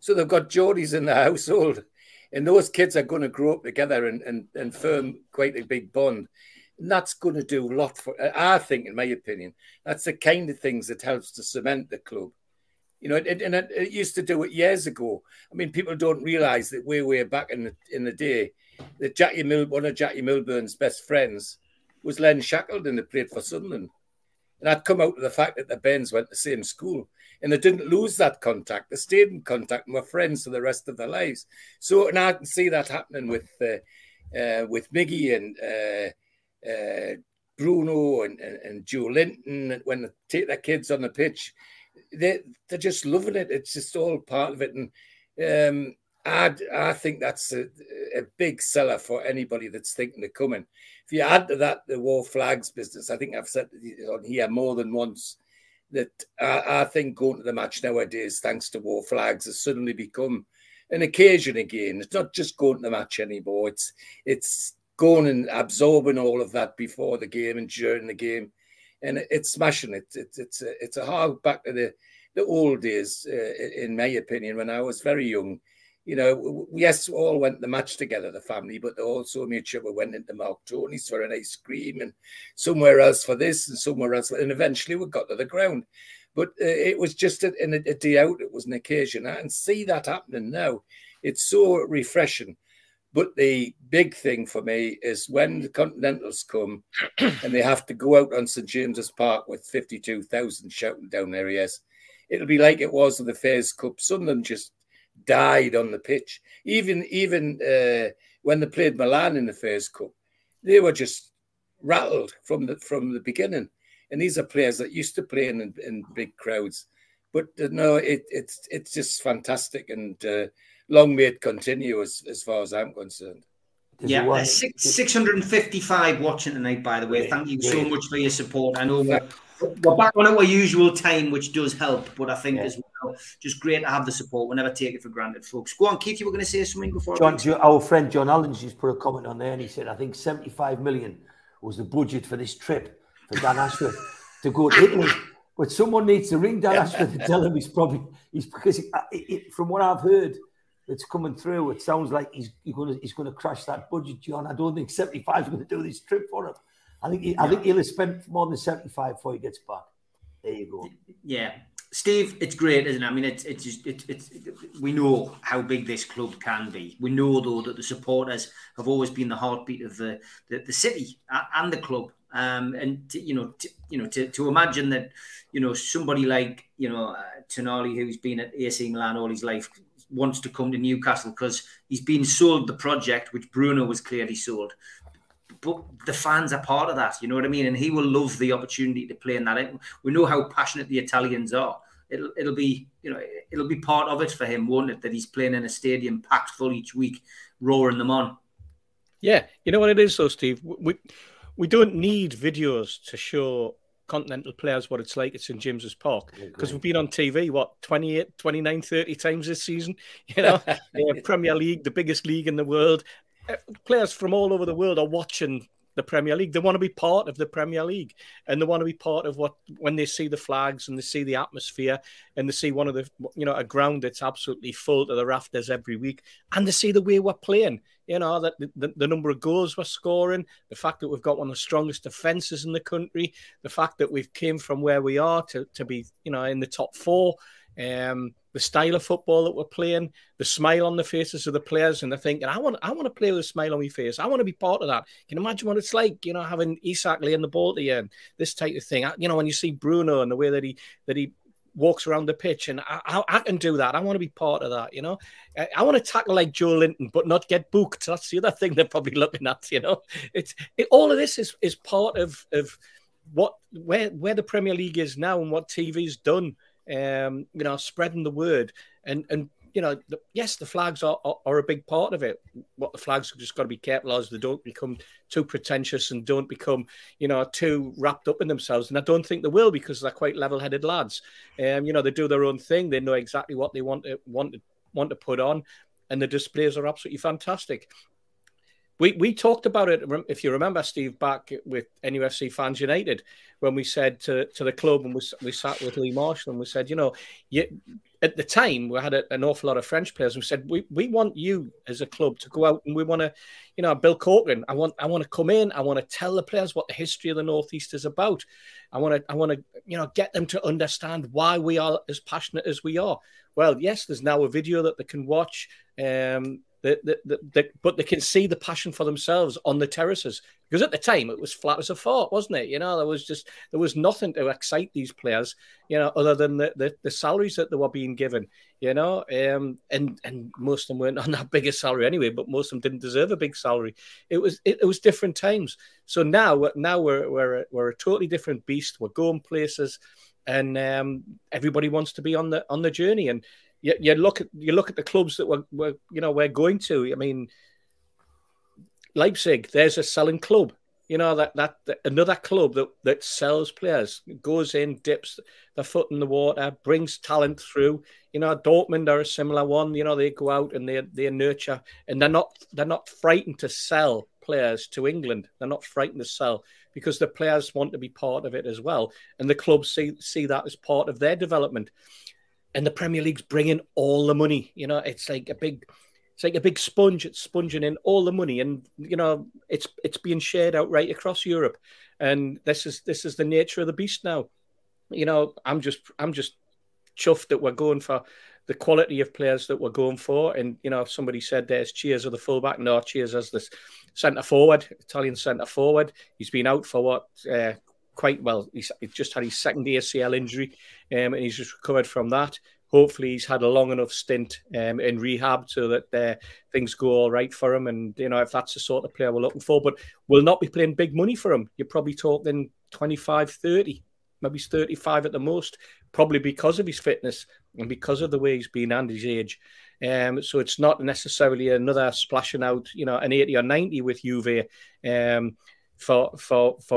so they've got Geordies in the household, and those kids are going to grow up together and form quite a big bond. And that's going to do a lot for. I think, in my opinion, that's the kind of things that helps to cement the club. You know, it used to do it years ago. I mean, people don't realise that way back in the day, that one of Jackie Milburn's best friends was Len Shackleton, that played for Sunderland. And I'd come out to the fact that the Bairns went to the same school, and they didn't lose that contact. They stayed in contact and were friends for the rest of their lives. So, and I can see that happening with Miggy and Bruno and Joe Linton when they take their kids on the pitch. They're just loving it. It's just all part of it, and I think that's a big seller for anybody that's thinking of coming. If you add to that the War Flags business, I think I've said on here more than once that I think going to the match nowadays, thanks to War Flags, has suddenly become an occasion again. It's not just going to the match anymore. It's going and absorbing all of that before the game and during the game. And it's smashing it. It's a hark back to the old days, in my opinion, when I was very young. You know, yes, we all went the match together, the family, but they also made sure we went into Mark Tony's for an ice cream and somewhere else for this and somewhere else. And eventually we got to the ground. But it was just a day out. It was an occasion. I can see that happening now. It's so refreshing. But the big thing for me is when the Continentals come and they have to go out on St James's Park with 52,000 shouting down their ears, it'll be like it was in the Fairs Cup. Some of them just died on the pitch. Even when they played Milan in the Fairs Cup, they were just rattled from the beginning. And these are players that used to play in big crowds. But no, it's just fantastic, and long may it continue as far as I'm concerned. Yeah, 655 watching tonight, by the way. Thank you so much for your support. I know we're back on our usual time, which does help, but I think as well, just great to have the support. We'll never take it for granted, folks. Go on, Keith, you were going to say something before. Our friend John Allen just put a comment on there, and he said, I think 75 million was the budget for this trip for Dan Ashworth to go to Italy. But someone needs to ring Dan Ashworth and tell him because from what I've heard, that's coming through, it sounds like he's going to crash that budget, John. I don't think 75 is going to do this trip for him. I think he'll have spent more than 75 before he gets back. There you go. Yeah, Steve, it's great, isn't it? I mean, it's we know how big this club can be. We know though that the supporters have always been the heartbeat of the city and the club. And to imagine that, you know, somebody like, you know, Tonali, who's been at AC Milan all his life, wants to come to Newcastle because he's been sold the project, which Bruno was clearly sold. But the fans are part of that, you know what I mean? And he will love the opportunity to play in that. We know how passionate the Italians are. It'll be part of it for him, won't it? That he's playing in a stadium packed full each week, roaring them on. Yeah, you know what it is, though, Steve. We don't need videos to show continental players what it's like at St James's Park, because we've been on TV, what, 28, 29, 30 times this season, you know. Premier League, the biggest league in the world. Players from all over the world are watching the Premier League. They want to be part of the Premier League, and they want to be part of what, when they see the flags and they see the atmosphere and they see one of the, you know, a ground that's absolutely full to the rafters every week, and they see the way we're playing, you know, that the number of goals we're scoring, the fact that we've got one of the strongest defences in the country, the fact that we've came from where we are to be, you know, in the top four, the style of football that we're playing, the smile on the faces of the players, and they're thinking, I want to play with a smile on my face. I want to be part of that. Can you imagine what it's like, you know, having Isak laying the ball to you and this type of thing? You know, when you see Bruno and the way that he walks around the pitch, and I can do that. I want to be part of that, you know. I want to tackle like Joe Linton, but not get booked. That's the other thing they're probably looking at, you know. All of this is part of where the Premier League is now and what TV's done. You know, spreading the word, and you know, yes, the flags are a big part of it. What the flags have just got to be careful as they don't become too pretentious and don't become, you know, too wrapped up in themselves. And I don't think they will, because they're quite level-headed lads. You know, they do their own thing. They know exactly what they want to put on, and the displays are absolutely fantastic. We talked about it, if you remember, Steve, back with NUFC Fans United, when we said to the club, and we sat with Lee Marshall, and we said, you know, at the time we had an awful lot of French players, and we said, we want you as a club to go out, and we want to, you know, Bill Corcoran, I want to come in, I want to tell the players what the history of the Northeast is about. I want to, you know, get them to understand why we are as passionate as we are. Well, yes, there's now a video that they can watch, but they can see the passion for themselves on the terraces, because at the time it was flat as a fort, wasn't it? You know, there was nothing to excite these players, you know, other than the salaries that they were being given, you know, and most of them weren't on that big a salary anyway, but most of them didn't deserve a big salary. It was different times. So now we're a totally different beast. We're going places, and everybody wants to be on the journey. And You look at the clubs that we're going to. I mean, Leipzig, there's a selling club. You know, that another club that sells players, goes in, dips their foot in the water, brings talent through. You know, Dortmund are a similar one. You know, they go out and they nurture, and they're not frightened to sell players to England. They're not frightened to sell, because the players want to be part of it as well, and the clubs see that as part of their development. And the Premier League's bringing all the money. You know, it's like a big sponge. It's sponging in all the money, and you know, it's being shared out right across Europe. And this is the nature of the beast now. You know, I'm just chuffed that we're going for the quality of players that we're going for. And you know, if somebody said there's Chiesa as the fullback, no, Chiesa as this centre forward, Italian centre forward. He's been out for what? Quite well. He's just had his second ACL injury, and he's just recovered from that. Hopefully, he's had a long enough stint in rehab so that things go all right for him. And you know, if that's the sort of player we're looking for, but we'll not be playing big money for him. You're probably talking 25, 30, maybe 35 at the most. Probably because of his fitness and because of the way he's been and his age. So it's not necessarily another splashing out, you know, an 80 or 90 with Juve. For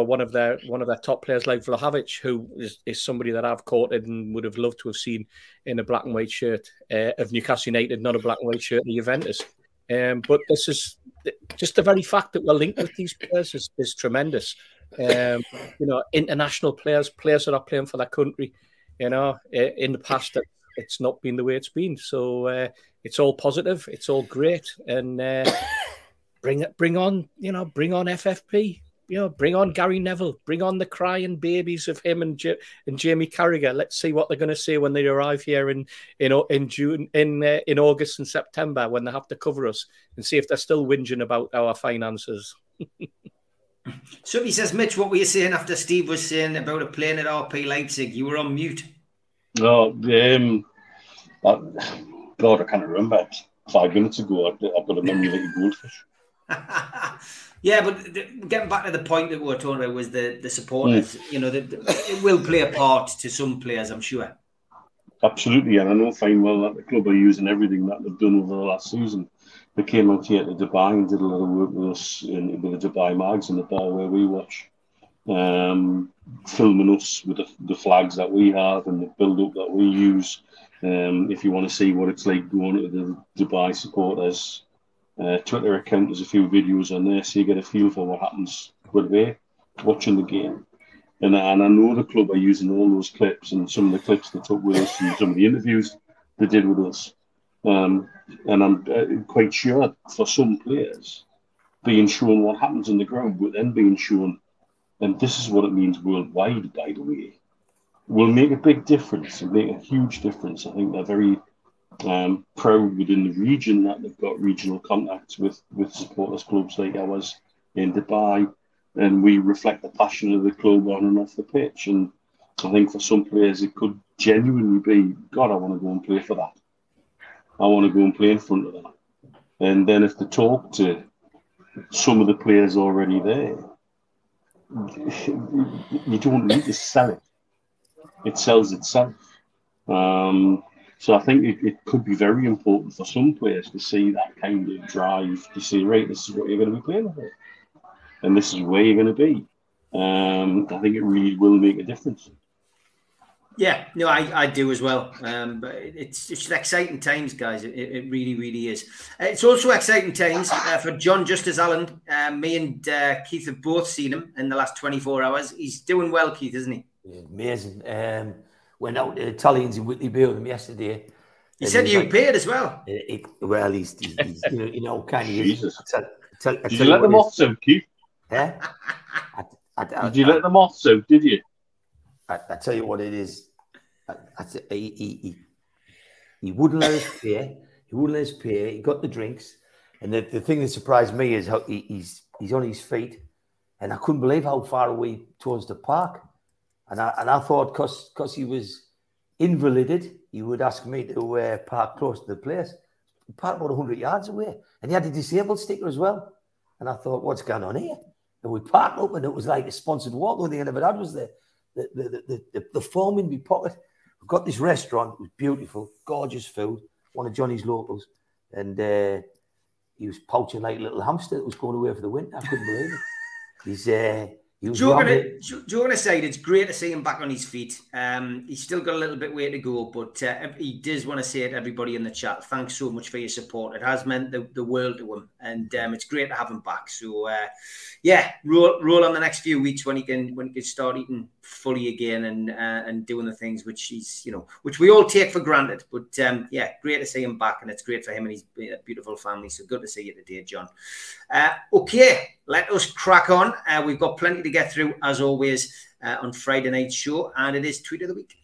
one of their top players like Vlahovic, who is somebody that I've courted and would have loved to have seen in a black and white shirt of Newcastle United, not a black and white shirt of Juventus. But this is just the very fact that we're linked with these players is tremendous. You know, international players that are playing for their country. You know, in the past it's not been the way it's been. So it's all positive. It's all great. And bring on FFP. You know, bring on Gary Neville. Bring on the crying babies of him and Jamie Carragher. Let's see what they're going to say when they arrive here in June, in August and September, when they have to cover us, and see if they're still whinging about our finances. Somebody says, Mitch, what were you saying after Steve was saying about a plane at RP Leipzig? You were on mute. Oh, God, I can't remember. 5 minutes ago, I've got a memory like a goldfish. Yeah, but getting back to the point that we were talking about was the supporters. Mm. You know, it will play a part to some players, I'm sure. Absolutely, and I know fine well that the club are using everything that they've done over the last season. They came out here to Dubai and did a lot of work with us with the Dubai Mags in the bar where we watch. filming us with the flags that we have and the build-up that we use. If you want to see what it's like going to the Dubai supporters Twitter account, there's a few videos on there, so you get a feel for what happens when they're watching the game. And I know the club are using all those clips and some of the clips they took with us and some of the interviews they did with us. And I'm quite sure for some players, being shown what happens in the ground, but then being shown, and this is what it means worldwide, by the way, will make a big difference, will make a huge difference. I think they're very proud within the region that they've got regional contacts with supporters clubs like ours in Dubai, and we reflect the passion of the club on and off the pitch. And I think for some players it could genuinely be, God, I want to go and play for that. I want to go and play in front of that. And then if they talk to some of the players already there, you don't need to sell it. It sells itself. So I think it could be very important for some players to see that kind of drive, to see, right, this is what you're going to be playing for, and this is where you're going to be. I think it really will make a difference. Yeah, no, I do as well. But it's exciting times, guys. It really, really is. It's also exciting times for John Justice Allen. Me and Keith have both seen him in the last 24 hours. He's doing well, Keith, isn't he? Amazing. Went out to the Italians in Whitley Bay with him yesterday. He said you paid as well. Well, he's you know, kind of... Jesus. Did you let them off so, Keith? Huh? Did you let them off so, did you? I tell you what it is. He wouldn't let us pay. He wouldn't let us pay. He got the drinks. And the thing that surprised me is how he's on his feet. And I couldn't believe how far away towards the park. And I thought, because he was invalided, he would ask me to park close to the place. He parked about 100 yards away. And he had a disabled sticker as well. And I thought, what's going on here? And we parked up, and it was like a sponsored walk. The only thing I ever had was the foam in my pocket. We've got this restaurant. It was beautiful, gorgeous food. One of Johnny's locals. And he was pouching like a little hamster that was going away for the winter. I couldn't believe it. Joking aside, it's great to see him back on his feet. He's still got a little bit way to go, but he does want to say to everybody in the chat, thanks so much for your support. It has meant the world to him, and it's great to have him back. So, roll on the next few weeks when he can start eating fully again and doing the things which he's, you know, which we all take for granted. But great to see him back, and it's great for him and his beautiful family. So good to see you today, John. Okay. Let us crack on. We've got plenty to get through, as always, on Friday night's show. And it is Tweet of the Week.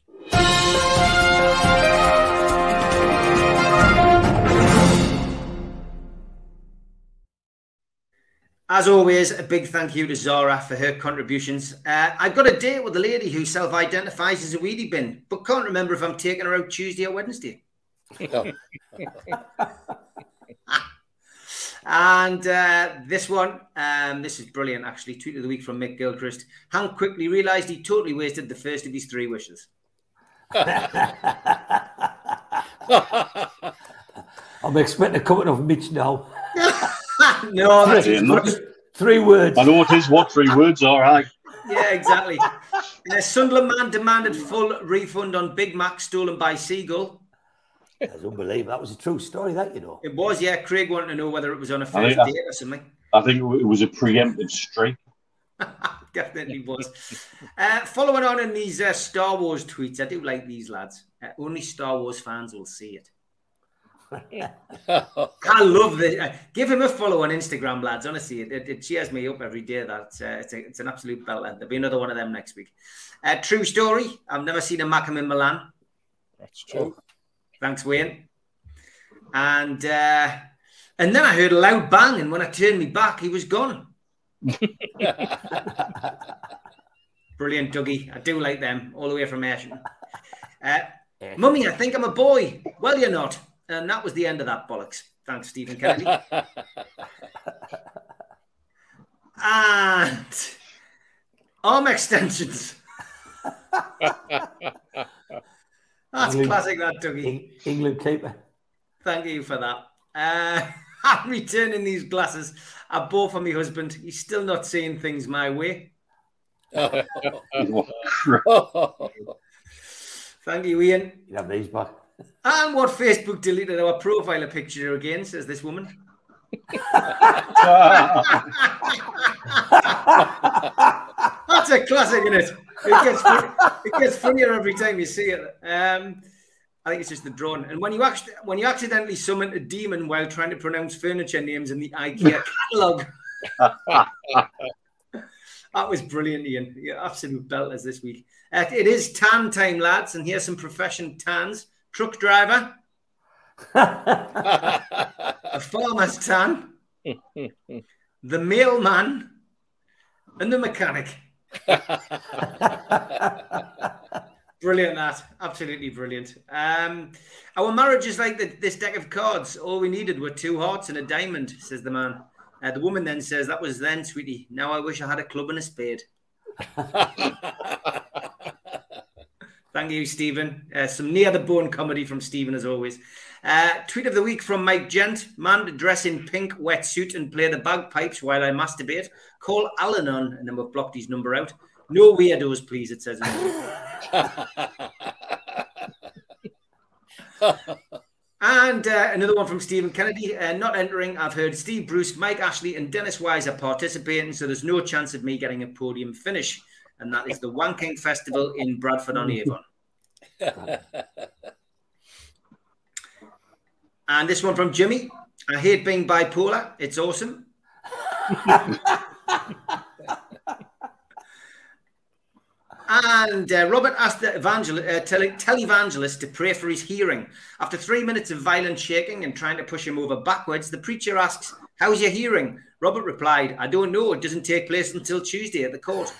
As always, a big thank you to Zara for her contributions. I've got a date with a lady who self-identifies as a weedy bin, but can't remember if I'm taking her out Tuesday or Wednesday. And this one, this is brilliant, actually. Tweet of the week from Mick Gilchrist. Hank quickly realised he totally wasted the first of his three wishes. I'm expecting a comment of Mitch now. No, that's three words. I know what three words are, right? Yeah, exactly. Sunderland man demanded full refund on Big Mac stolen by Seagull. That's unbelievable. That was a true story, that, you know. It was, yeah. Craig wanted to know whether it was on a first date or something. I think it was a preemptive strike. Definitely was. Following on in these Star Wars tweets, I do like these lads. Only Star Wars fans will see it. I love this. Give him a follow on Instagram, lads. Honestly, it cheers me up every day. It's an absolute belter. There'll be another one of them next week. True story. I've never seen a Macam in Milan. That's true. Thanks, Wayne. And then I heard a loud bang, and when I turned me back, he was gone. Brilliant, Dougie. I do like them, all the way from Ayrshire. Mummy, I think I'm a boy. Well, you're not. And that was the end of that bollocks. Thanks, Stephen Kennedy. And arm extensions. That's England, classic, that, Dougie. England keeper. Thank you for that. I'm returning these glasses I bought for my husband. He's still not seeing things my way. Thank you, Ian. You have these back. And what Facebook deleted our profile picture again, says this woman. That's a classic, isn't it? It gets funnier every time you see it. I think it's just the drone. And when you accidentally summon a demon while trying to pronounce furniture names in the IKEA catalogue. That was brilliant, Ian. You're absolute belters this week. It is tan time, lads, and here's some profession tans. Truck driver. A farmer's tan. The mailman. And the mechanic. Brilliant, that. Absolutely brilliant. Our marriage is like this deck of cards. All we needed were two hearts and a diamond, says the man. The woman then says, that was then, sweetie. Now I wish I had a club and a spade. Thank you, Stephen. Some near-the-bone comedy from Stephen, as always. Tweet of the week from Mike Gent. Man to dress in pink wetsuit and play the bagpipes while I masturbate. Call Alan on. And then we've blocked his number out. No weirdos, please, it says. And another one from Stephen Kennedy. Not entering, I've heard Steve Bruce, Mike Ashley and Dennis Wise are participating, so there's no chance of me getting a podium finish. And that is the Wanking Festival in Bradford-on-Avon. And this one from Jimmy. I hate being bipolar. It's awesome. And Robert asked the televangelist to pray for his hearing. After 3 minutes of violent shaking and trying to push him over backwards, the preacher asks, how's your hearing? Robert replied, I don't know. It doesn't take place until Tuesday at the court.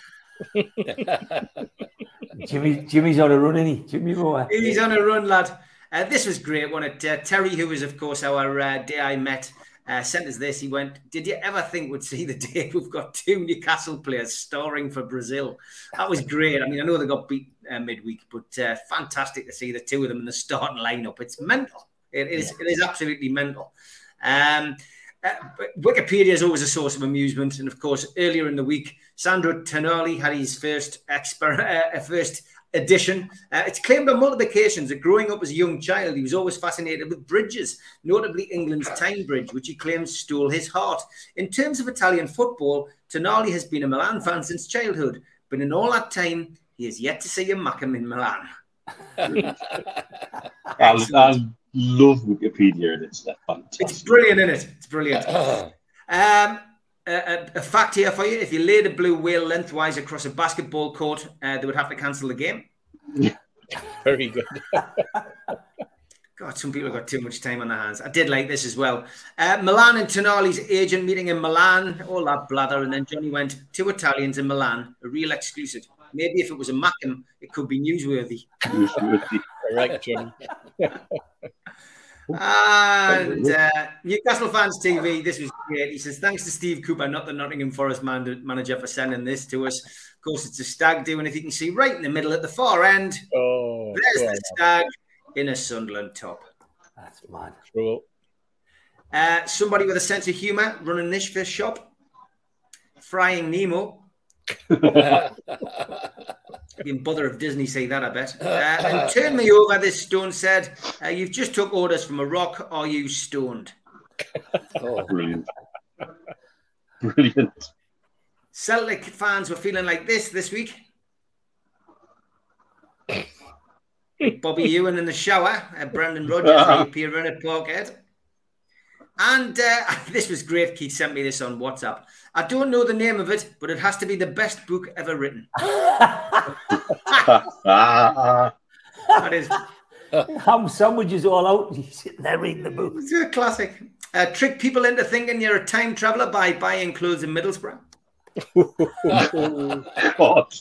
Jimmy's on a run, isn't he? Jimmy Moore. He's on a run, lad. This was great, wasn't it? Terry, who was, of course, our day I met, sent us this. He went, did you ever think we'd see the day we've got two Newcastle players starring for Brazil? That was great. I mean, I know they got beat midweek, but fantastic to see the two of them in the starting lineup. It's mental. It is absolutely mental. But Wikipedia is always a source of amusement. And, of course, earlier in the week, Sandro Tonali had his first edition. It's claimed on multiple occasions that growing up as a young child, he was always fascinated with bridges, notably England's Tyne Bridge, which he claims stole his heart. In terms of Italian football, Tonali has been a Milan fan since childhood. But in all that time, he has yet to see a Macam in Milan. I love Wikipedia and it's fantastic. It's brilliant, isn't it? It's brilliant. A fact here for you. If you laid a blue whale lengthwise across a basketball court, they would have to cancel the game. Very good. God, some people have got too much time on their hands. I did like this as well. Milan and Tonali's agent meeting in Milan. All that blather. And then Johnny went, two Italians in Milan. A real exclusive. Maybe if it was a Macam, it could be newsworthy. Newsworthy. Right, Johnny. And Newcastle Fans TV, this was great. He says, thanks to Steve Cooper, not the Nottingham Forest manager, for sending this to us. Of course, it's a stag do, and if you can see right in the middle at the far end, there's the stag in a Sunderland top. That's mad. Cool. Somebody with a sense of humour running this fish shop, frying Nemo. Didn't bother if Disney say that, I bet. And turn me over, this stone said. You've just took orders from a rock. Are you stoned? Oh, brilliant. Brilliant. Celtic fans were feeling like this week. Bobby Ewan in the shower. Brendan Rodgers appearing at Parkhead. And this was great. Keith sent me this on WhatsApp. I don't know the name of it, but it has to be the best book ever written. That is. Ham sandwiches all out. You sit there reading the book. It's a classic. Trick people into thinking you're a time traveller by buying clothes in Middlesbrough. God.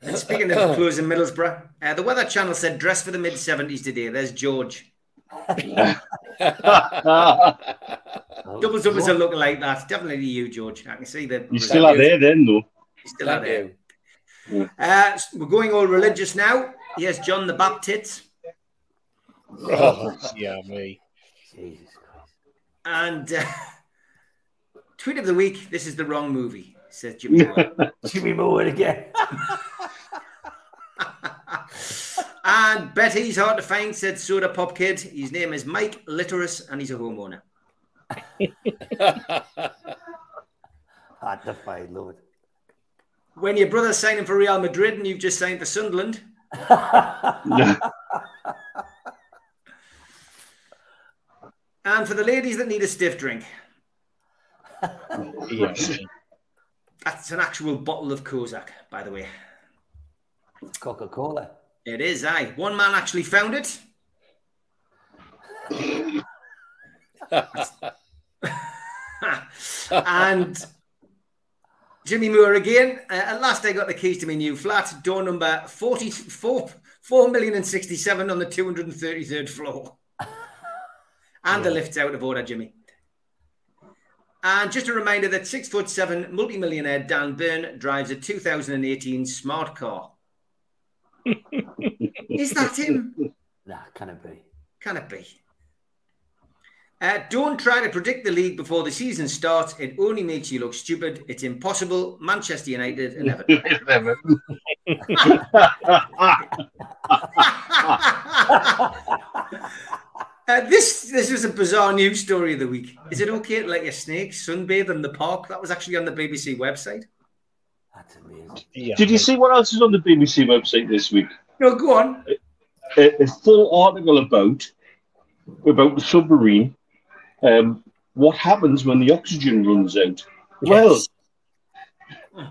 And speaking of clothes in Middlesbrough, the Weather Channel said dress for the mid-70s today. There's George. Doubles up as a look like that. Definitely you, George. I can see that. You're still out there then, though. You're still out there. Yeah. We're going all religious now. Here's John the Baptist. Oh, yeah, me. Jesus Christ. And tweet of the week, this is the wrong movie, says Jimmy Moore. Jimmy Moore again. And Betty's hard to find, said Soda Pop Kid. His name is Mike Litterus and he's a homeowner. Hard to find, love it. When your brother's signing for Real Madrid and you've just signed for Sunderland. And for the ladies that need a stiff drink. Yes. That's an actual bottle of Kozak, by the way. It's Coca-Cola. It is, aye. One man actually found it. And Jimmy Moore again. At last I got the keys to my new flat. Door number 44, 4,067 on the 233rd floor. And the lift's out of order, Jimmy. And just a reminder that 6'7" multi-millionaire Dan Byrne drives a 2018 smart car. Is that him? Nah, can it be? Can it be? Don't try to predict the league before the season starts. It only makes you look stupid. It's impossible. Manchester United and Everton. Everton. This is a bizarre news story of the week. Is it okay to let your snakes sunbathe in the park? That was actually on the BBC website. That's amazing. Yeah. Did you see what else is on the BBC website this week? No, go on. A full article about the submarine. What happens when the oxygen runs out? Yes.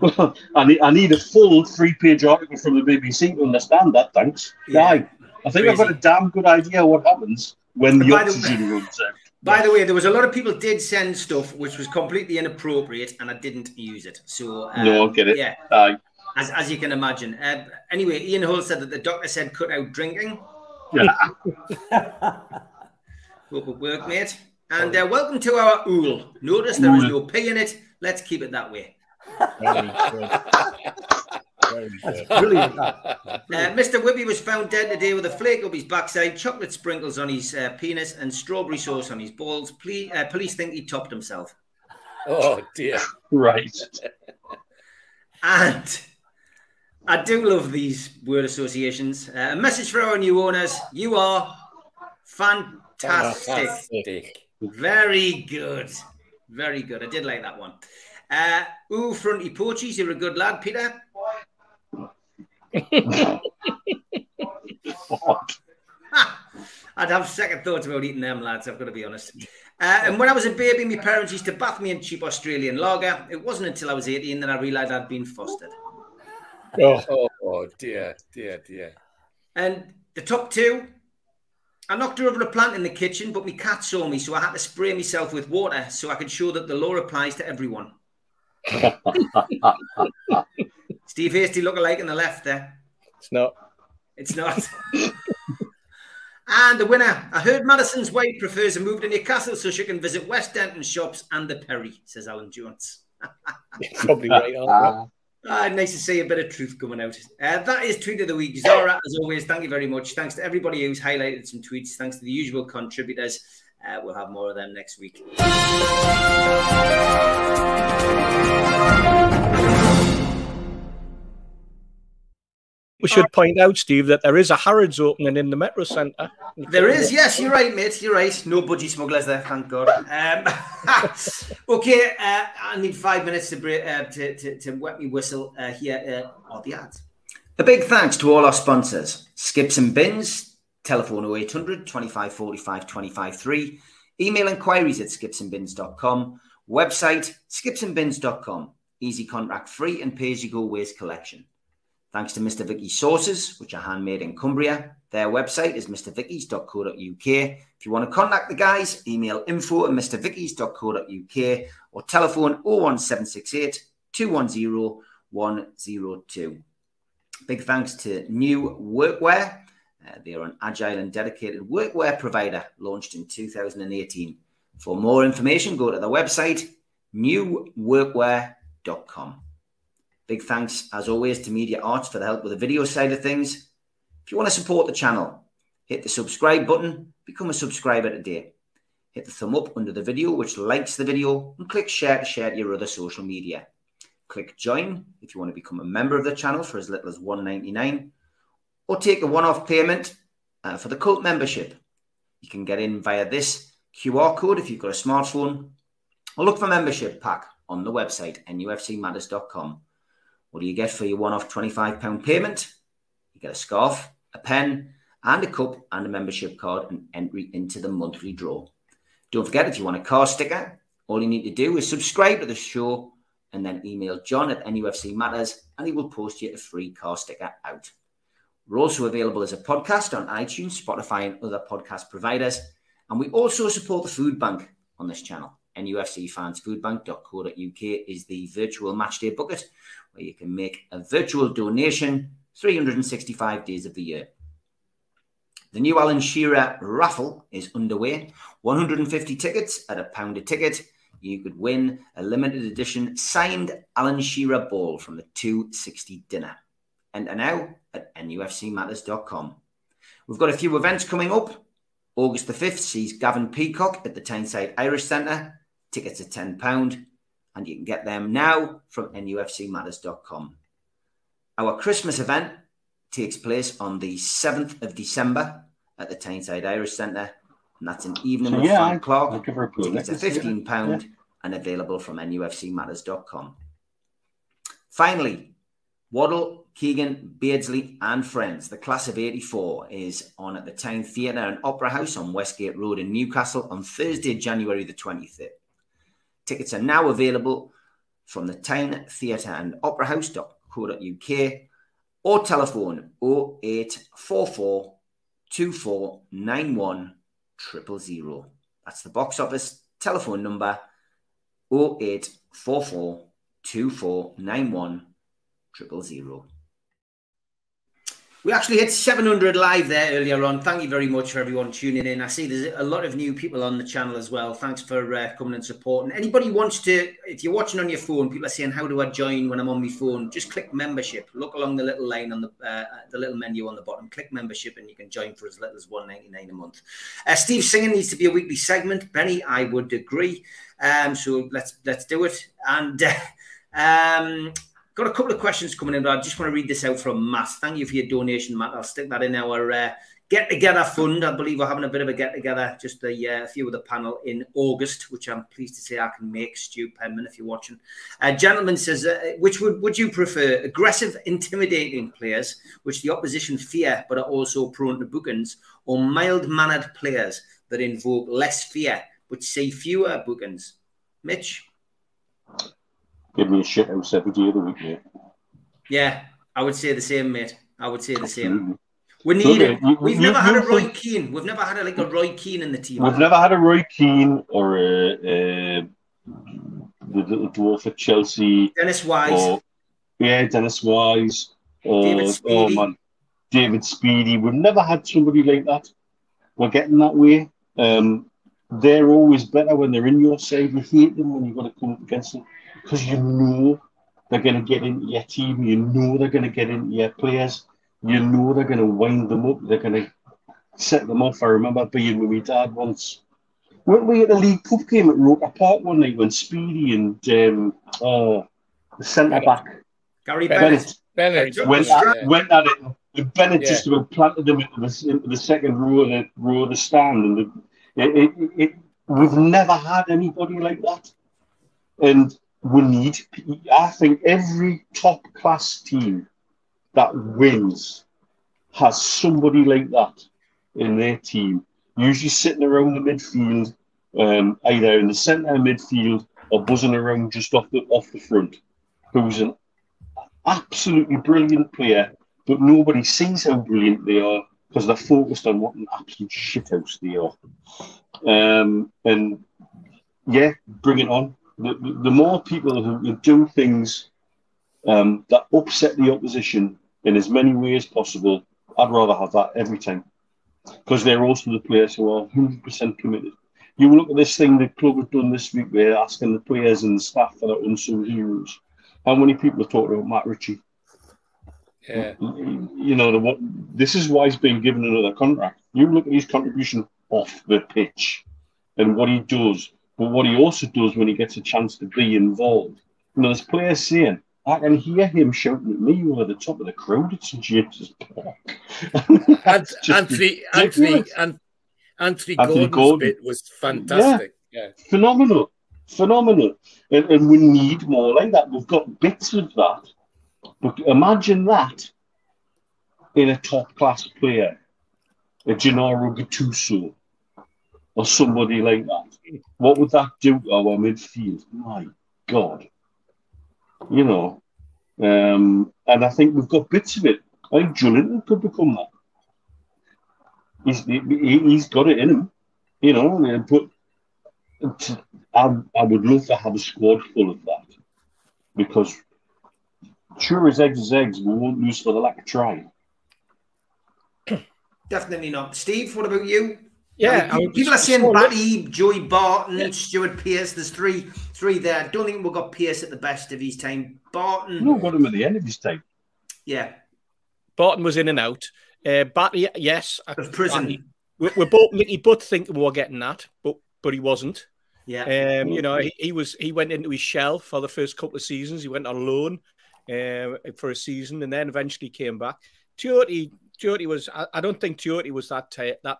Well, I need a full three-page article from the BBC to understand that. Thanks. Yeah. No, I think I've got a damn good idea of what happens when the oxygen runs out. By the way, there was a lot of people did send stuff which was completely inappropriate, and I didn't use it. So no, I get it. Yeah, as you can imagine. Anyway, Ian Hull said that the doctor said cut out drinking. Yeah. Hope it worked, mate. And welcome to our ool. Notice there is no P in it. Let's keep it that way. That's brilliant. Mr. Whippy was found dead today with a flake up his backside, chocolate sprinkles on his penis, and strawberry sauce on his balls. Police think he topped himself. Oh, dear. Right. And I do love these word associations. A message for our new owners. You are fantastic. Very good. Very good. I did like that one. Ooh, Fronty Poachies, you're a good lad, Peter. I'd have second thoughts about eating them, lads, I've got to be honest. And when I was a baby, my parents used to bath me in cheap Australian lager. It wasn't until I was 18 that I realised I'd been fostered. Oh dear, dear, dear. And the top two, I knocked over a plant in the kitchen, but my cat saw me, so I had to spray myself with water so I could show that the law applies to everyone. Steve Hasty look-alike on the left there. It's not. It's not. And the winner. I heard Madison's wife prefers a move to Newcastle so she can visit West Denton shops and the Perry, says Alan Jones. Probably right on. Nice to see a bit of truth coming out. That is Tweet of the Week. Zara, as always, thank you very much. Thanks to everybody who's highlighted some tweets. Thanks to the usual contributors. We'll have more of them next week. We should point out, Steve, that there is a Harrods opening in the Metro Centre. There is, yes, you're right, mate, you're right. No budgie smugglers there, thank God. Okay, I need 5 minutes to break, to wet me whistle here on the ads. A big thanks to all our sponsors. Skips and Bins, telephone 0800 25 45 25 3, email inquiries at skipsandbins.com, website skipsandbins.com, easy contract free and pay-as-you-go waste collection. Thanks to Mr. Vicky's sauces, which are handmade in Cumbria. Their website is mrvickys.co.uk. If you want to contact the guys, email info@mrvickys.co.uk or telephone 01768 210 102. Big thanks to New Workwear. They are an agile and dedicated workwear provider launched in 2018. For more information, go to the website newworkwear.com. Big thanks, as always, to Media Arts for the help with the video side of things. If you want to support the channel, hit the subscribe button, become a subscriber today. Hit the thumb up under the video, which likes the video, and click share to your other social media. click join if you want to become a member of the channel for as little as $1.99, or take a one-off payment for the cult membership. You can get in via this QR code if you've got a smartphone, or look for membership pack on the website, nufcmatters.com. What do you get for your one-off £25 payment? You get a scarf, a pen, and a cup, and a membership card, and entry into the monthly draw. Don't forget, if you want a car sticker, all you need to do is subscribe to the show and then email John at NUFC Matters, and he will post you a free car sticker out. We're also available as a podcast on iTunes, Spotify, and other podcast providers. And we also support the food bank on this channel. NUFCFansFoodBank.co.uk is the virtual matchday bucket where you can make a virtual donation 365 days of the year. The new Alan Shearer raffle is underway. 150 tickets at £1 a ticket. You could win a limited edition signed Alan Shearer ball from the 260 dinner. Enter now at nufcmatters.com. We've got a few events coming up. August the 5th sees Gavin Peacock at the Tyneside Irish Centre. Tickets are £10 and you can get them now from nufcmatters.com. Our Christmas event takes place on the 7th of December at the Tyneside Irish Centre, and that's an evening with Frank Clark. Tickets are £15 and available from nufcmatters.com. Finally, Waddle, Keegan, Beardsley and Friends, the Class of 84, is on at the Town Theatre and Opera House on Westgate Road in Newcastle on Thursday, January the 23rd. Tickets are now available from the Town Theatre and Opera House.co.uk or telephone 0844 2491 000. That's the box office telephone number 0844 2491 000. We actually hit 700 live there earlier on. Thank you very much for everyone tuning in. I see there's a lot of new people on the channel as well. Thanks for coming and supporting. Anybody wants to, if you're watching on your phone, people are saying, how do I join when I'm on my phone? Just click membership. Look along the little line on the little menu on the bottom. Click membership and you can join for as little as $1.99 a month. Steve Singing needs to be a weekly segment. Benny, I would agree. So let's do it. And got a couple of questions coming in, but I just want to read this out from Matt. Thank you for your donation, Matt. I'll stick that in our get-together fund. I believe we're having a bit of a get-together, just a few of the panel in August, which I'm pleased to say I can make. Stu Penman, if you're watching. Gentleman says, which would you prefer? Aggressive, intimidating players, which the opposition fear but are also prone to bookings, or mild-mannered players that invoke less fear but see fewer bookings? Mitch? Give me a shit house every day of the week, mate. Yeah, I would say the same, mate. I would say the same. We need it. We've never had a Roy Keane. We've never had like a Roy Keane in the team. We've never had a Roy Keane or the dwarf at Chelsea. Dennis Wise. Or, yeah, Dennis Wise. Or, David Speedy. Oh, man, David Speedy. We've never had somebody like that. We're getting that way. They're always better when they're in your side. You hate them when you've got to come up against them, because you know they're going to get into your team. You know they're going to get into your players. You know they're going to wind them up. They're going to set them off. I remember being with my dad once. Weren't we at the League Cup game at Roker Park one night when Speedy and the centre-back, Gary Bennett went at it. And Bennett just about planted them into the second row of the stand. And we've never had anybody like that. And we need, I think every top-class team that wins has somebody like that in their team, usually sitting around the midfield, either in the centre of midfield or buzzing around just off the front, who's an absolutely brilliant player, but nobody sees how brilliant they are because they're focused on what an absolute shithouse they are. And, yeah, bring it on. The more people who do things that upset the opposition in as many ways as possible, I'd rather have that every time, because they're also the players who are 100% committed. You look at this thing the club have done this week, they're asking the players and the staff for their unsung heroes. How many people have talked about Matt Ritchie? Yeah. You know, this is why he's been given another contract. You look at his contribution off the pitch and what he does. But what he also does when he gets a chance to be involved And there's players saying, I can hear him shouting at me over the top of the crowd at St James's Park. Anthony Gordon's bit was fantastic. Yeah. Phenomenal. And we need more like that. We've got bits of that. But imagine that in a top-class player, a Gennaro Gattuso or somebody like that. What would that do to our midfield? My God. You know, and I think we've got bits of it. I think Jonathan could become that. He's got it in him, you know. But I would love to have a squad full of that, because sure as eggs is eggs, we won't lose for the lack of trying. Definitely not. Steve, what about you? Yeah, I mean, people are saying Batty, Joey Barton, Stuart Pearce. There's three there. I don't think we've got Pearce at the best of his time. Barton. No, got him at the end of his time. Yeah. Barton was in and out. Batty, yes. Of prison. We're both Mickey Butt thinking we were getting that, but he wasn't. Yeah. You know, he went into his shell for the first couple of seasons. He went on loan for a season and then eventually came back. Tuerty was. I don't think Tuerty was that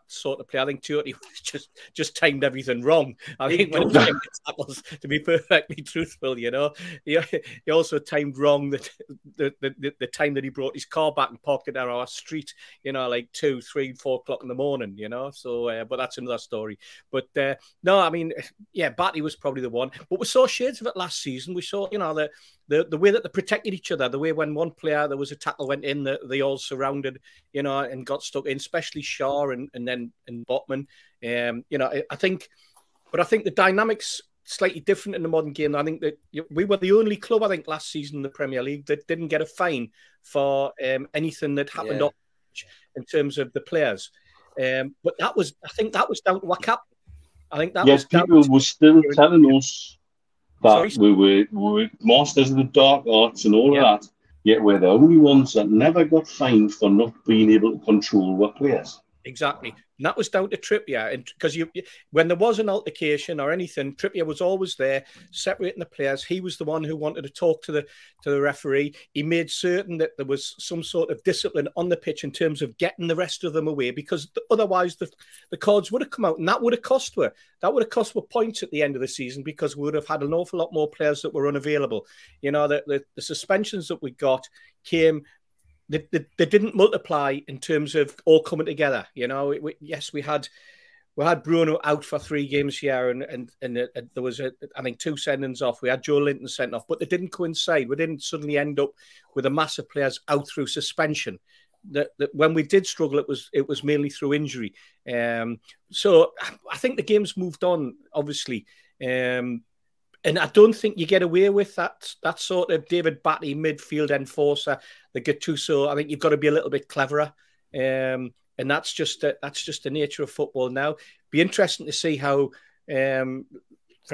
sort of player. I think Tuerty was just timed everything wrong. I think when he timed the tackles, to be perfectly truthful, you know, he also timed wrong the time that he brought his car back and parked it on our street. You know, like 2, 3, 4 o'clock in the morning. You know, so but that's another story. But no, I mean, yeah, Batty was probably the one. But we saw shades of it last season. We saw, you know, the way that they protected each other, the way when one player there was a tackle went in, they all surrounded, you know, and got stuck in, especially Shaw and then Botman. You know, I think the dynamics slightly different in the modern game. I think that we were the only club, I think, last season in the Premier League that didn't get a fine for anything that happened on pitch in terms of the players. But that was, I think, that was down to our captain. I think that was down. Yes, people were still telling us that we were masters of the dark arts and all of that. Yet we're the only ones that never got fined for not being able to control our players. Exactly. And that was down to Trippier. And because when there was an altercation or anything, Trippier was always there, separating the players. He was the one who wanted to talk to the referee. He made certain that there was some sort of discipline on the pitch in terms of getting the rest of them away, because otherwise the cards would have come out, and that would have cost her. That would have cost her points at the end of the season, because we would have had an awful lot more players that were unavailable. You know, the suspensions that we got came... They didn't multiply in terms of all coming together. You know, we had Bruno out for 3 games here, and there was I think 2 sendings off. We had Joe Linton sent off, but they didn't coincide. We didn't suddenly end up with a mass of players out through suspension. That when we did struggle, it was mainly through injury. So I think the game's moved on, obviously. And I don't think you get away with that sort of David Batty midfield enforcer, the Gattuso. I think you've got to be a little bit cleverer, and that's just the nature of football now. Be interesting to see how, for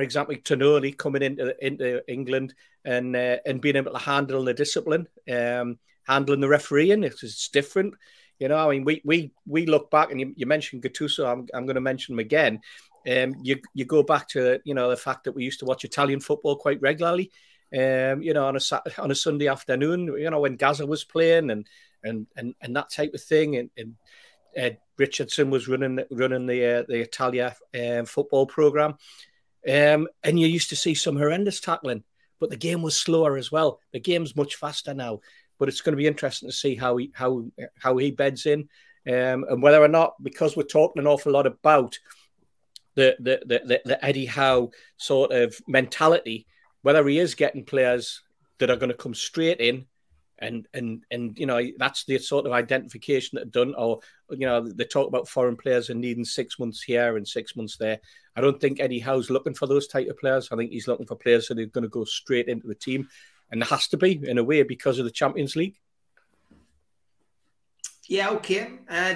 example, Tonali coming into England and being able to handle the discipline, handling the refereeing. It's different. You know, I mean, we look back, and you mentioned Gattuso. I'm going to mention him again. You go back to, you know, the fact that we used to watch Italian football quite regularly, you know, on a Sunday afternoon, you know, when Gazza was playing and that type of thing, and Richardson was running the Italia football program, and you used to see some horrendous tackling, but the game was slower as well. The game's much faster now, but it's going to be interesting to see how he beds in, and whether or not, because we're talking an awful lot about the Eddie Howe sort of mentality, whether he is getting players that are going to come straight in, and you know, that's the sort of identification that done, or, you know, they talk about foreign players and needing 6 months here and 6 months there. I don't think Eddie Howe's looking for those type of players. I think he's looking for players that are going to go straight into the team, and there has to be, in a way, because of the Champions League. Yeah, okay.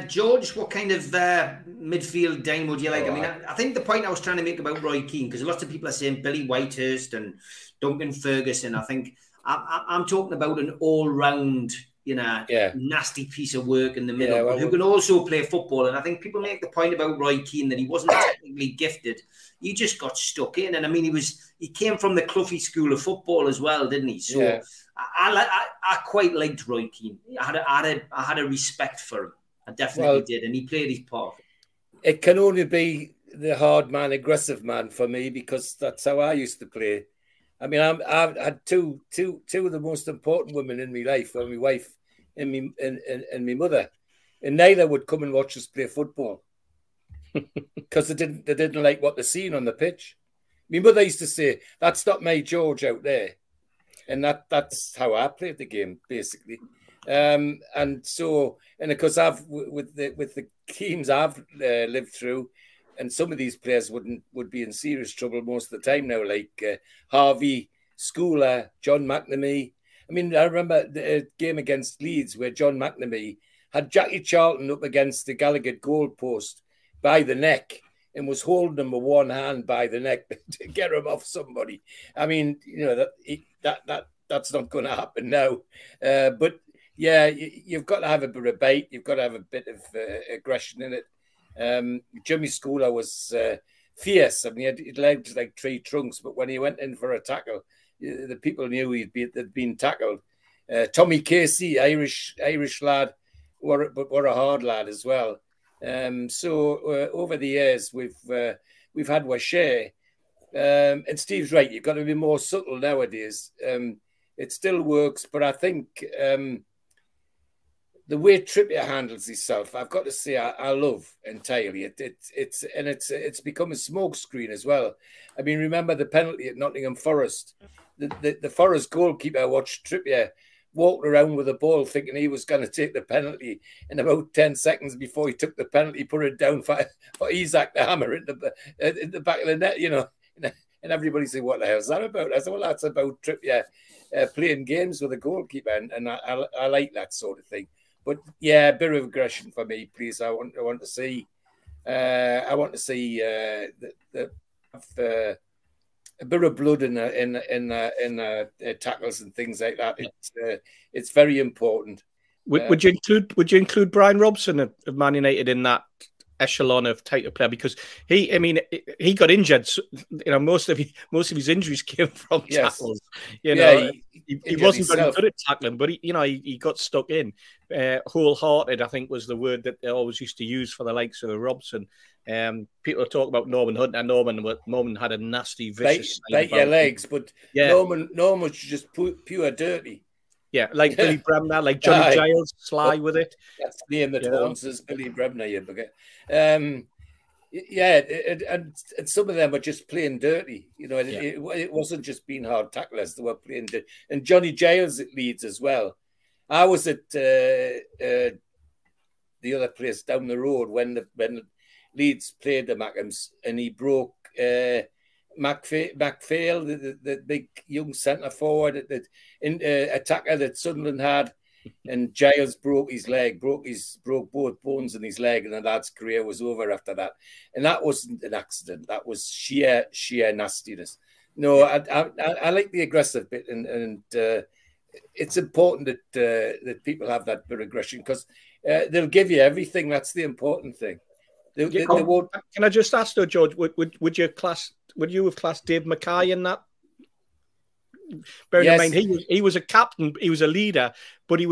George, what kind of midfield dynamo do you like? I think the point I was trying to make about Roy Keane, because lots of people are saying Billy Whitehurst and Duncan Ferguson. I think I'm talking about an all-round, you know, nasty piece of work in the middle, who can also play football. And I think people make the point about Roy Keane that he wasn't technically gifted. He just got stuck in. And I mean, he came from the Cloughy school of football as well, didn't he? So yeah. I quite liked Roy Keane. I had a respect for him. I definitely did. And he played his part. It can only be the hard man, aggressive man for me, because that's how I used to play. I mean, I've had two of the most important women in my life, my wife and my mother, and neither would come and watch us play football because they didn't like what they seen on the pitch. My mother used to say, "That's not my George out there," and that's how I played the game basically. And of course, I've with the teams I've lived through. And some of these players would be in serious trouble most of the time now, like Harvey, Schooler, John McNamee. I mean, I remember the game against Leeds where John McNamee had Jackie Charlton up against the Gallagher goalpost by the neck and was holding him with one hand by the neck to get him off somebody. I mean, you know, that's not going to happen now. But, yeah, you've got to have a bit of bite. You've got to have a bit of aggression in it. Jimmy Schooler was fierce. I mean, he legged like three trunks, but when he went in for a tackle, the people knew they'd been tackled. Tommy Casey, Irish lad, but a hard lad as well. So over the years, we've had our share. And Steve's right; you've got to be more subtle nowadays. It still works, but I think the way Trippier handles himself, I've got to say, I love entirely. It's become a smokescreen as well. I mean, remember the penalty at Nottingham Forest? The Forest goalkeeper watched Trippier walk around with the ball, thinking he was going to take the penalty. And about 10 seconds before he took the penalty, put it down for Isaac the Hammer in the back of the net. You know, and everybody said, "What the hell is that about?" I said, "Well, that's about Trippier playing games with a goalkeeper," and I like that sort of thing. But yeah, a bit of aggression for me, please. I want to see a bit of blood in tackles and things like that. It's very important. Would you include Brian Robson of Man United in that echelon of tighter player? Because he got injured. So, you know, most of his injuries came from tackles. You know, he wasn't very good at tackling, but he got stuck in. Wholehearted, I think, was the word that they always used to use for the likes of Robson. People talk about Norman Hunt, and Norman had a nasty, vicious bite your legs, but yeah. Norman was just pure dirty. Yeah, like Billy Bremner, like Johnny Giles, Sly with it. That's the name that sponsors Billy Bremner, you forget. And some of them were just playing dirty. You know, it wasn't just being hard tacklers; they were playing dirty. And Johnny Giles at Leeds as well. I was at the other place down the road when Leeds played the Mackhams, and he broke MacPhail, the big young centre forward, the attacker that Sunderland had, and Giles broke both bones in his leg, and the lad's career was over after that. And that wasn't an accident; that was sheer nastiness. No, I like the aggressive bit, and it's important that people have that bit of aggression because they'll give you everything. That's the important thing. They won't... Can I just ask though, George? Would you have classed Dave Mackay in that? Bearing in mind he was a captain, he was a leader, but he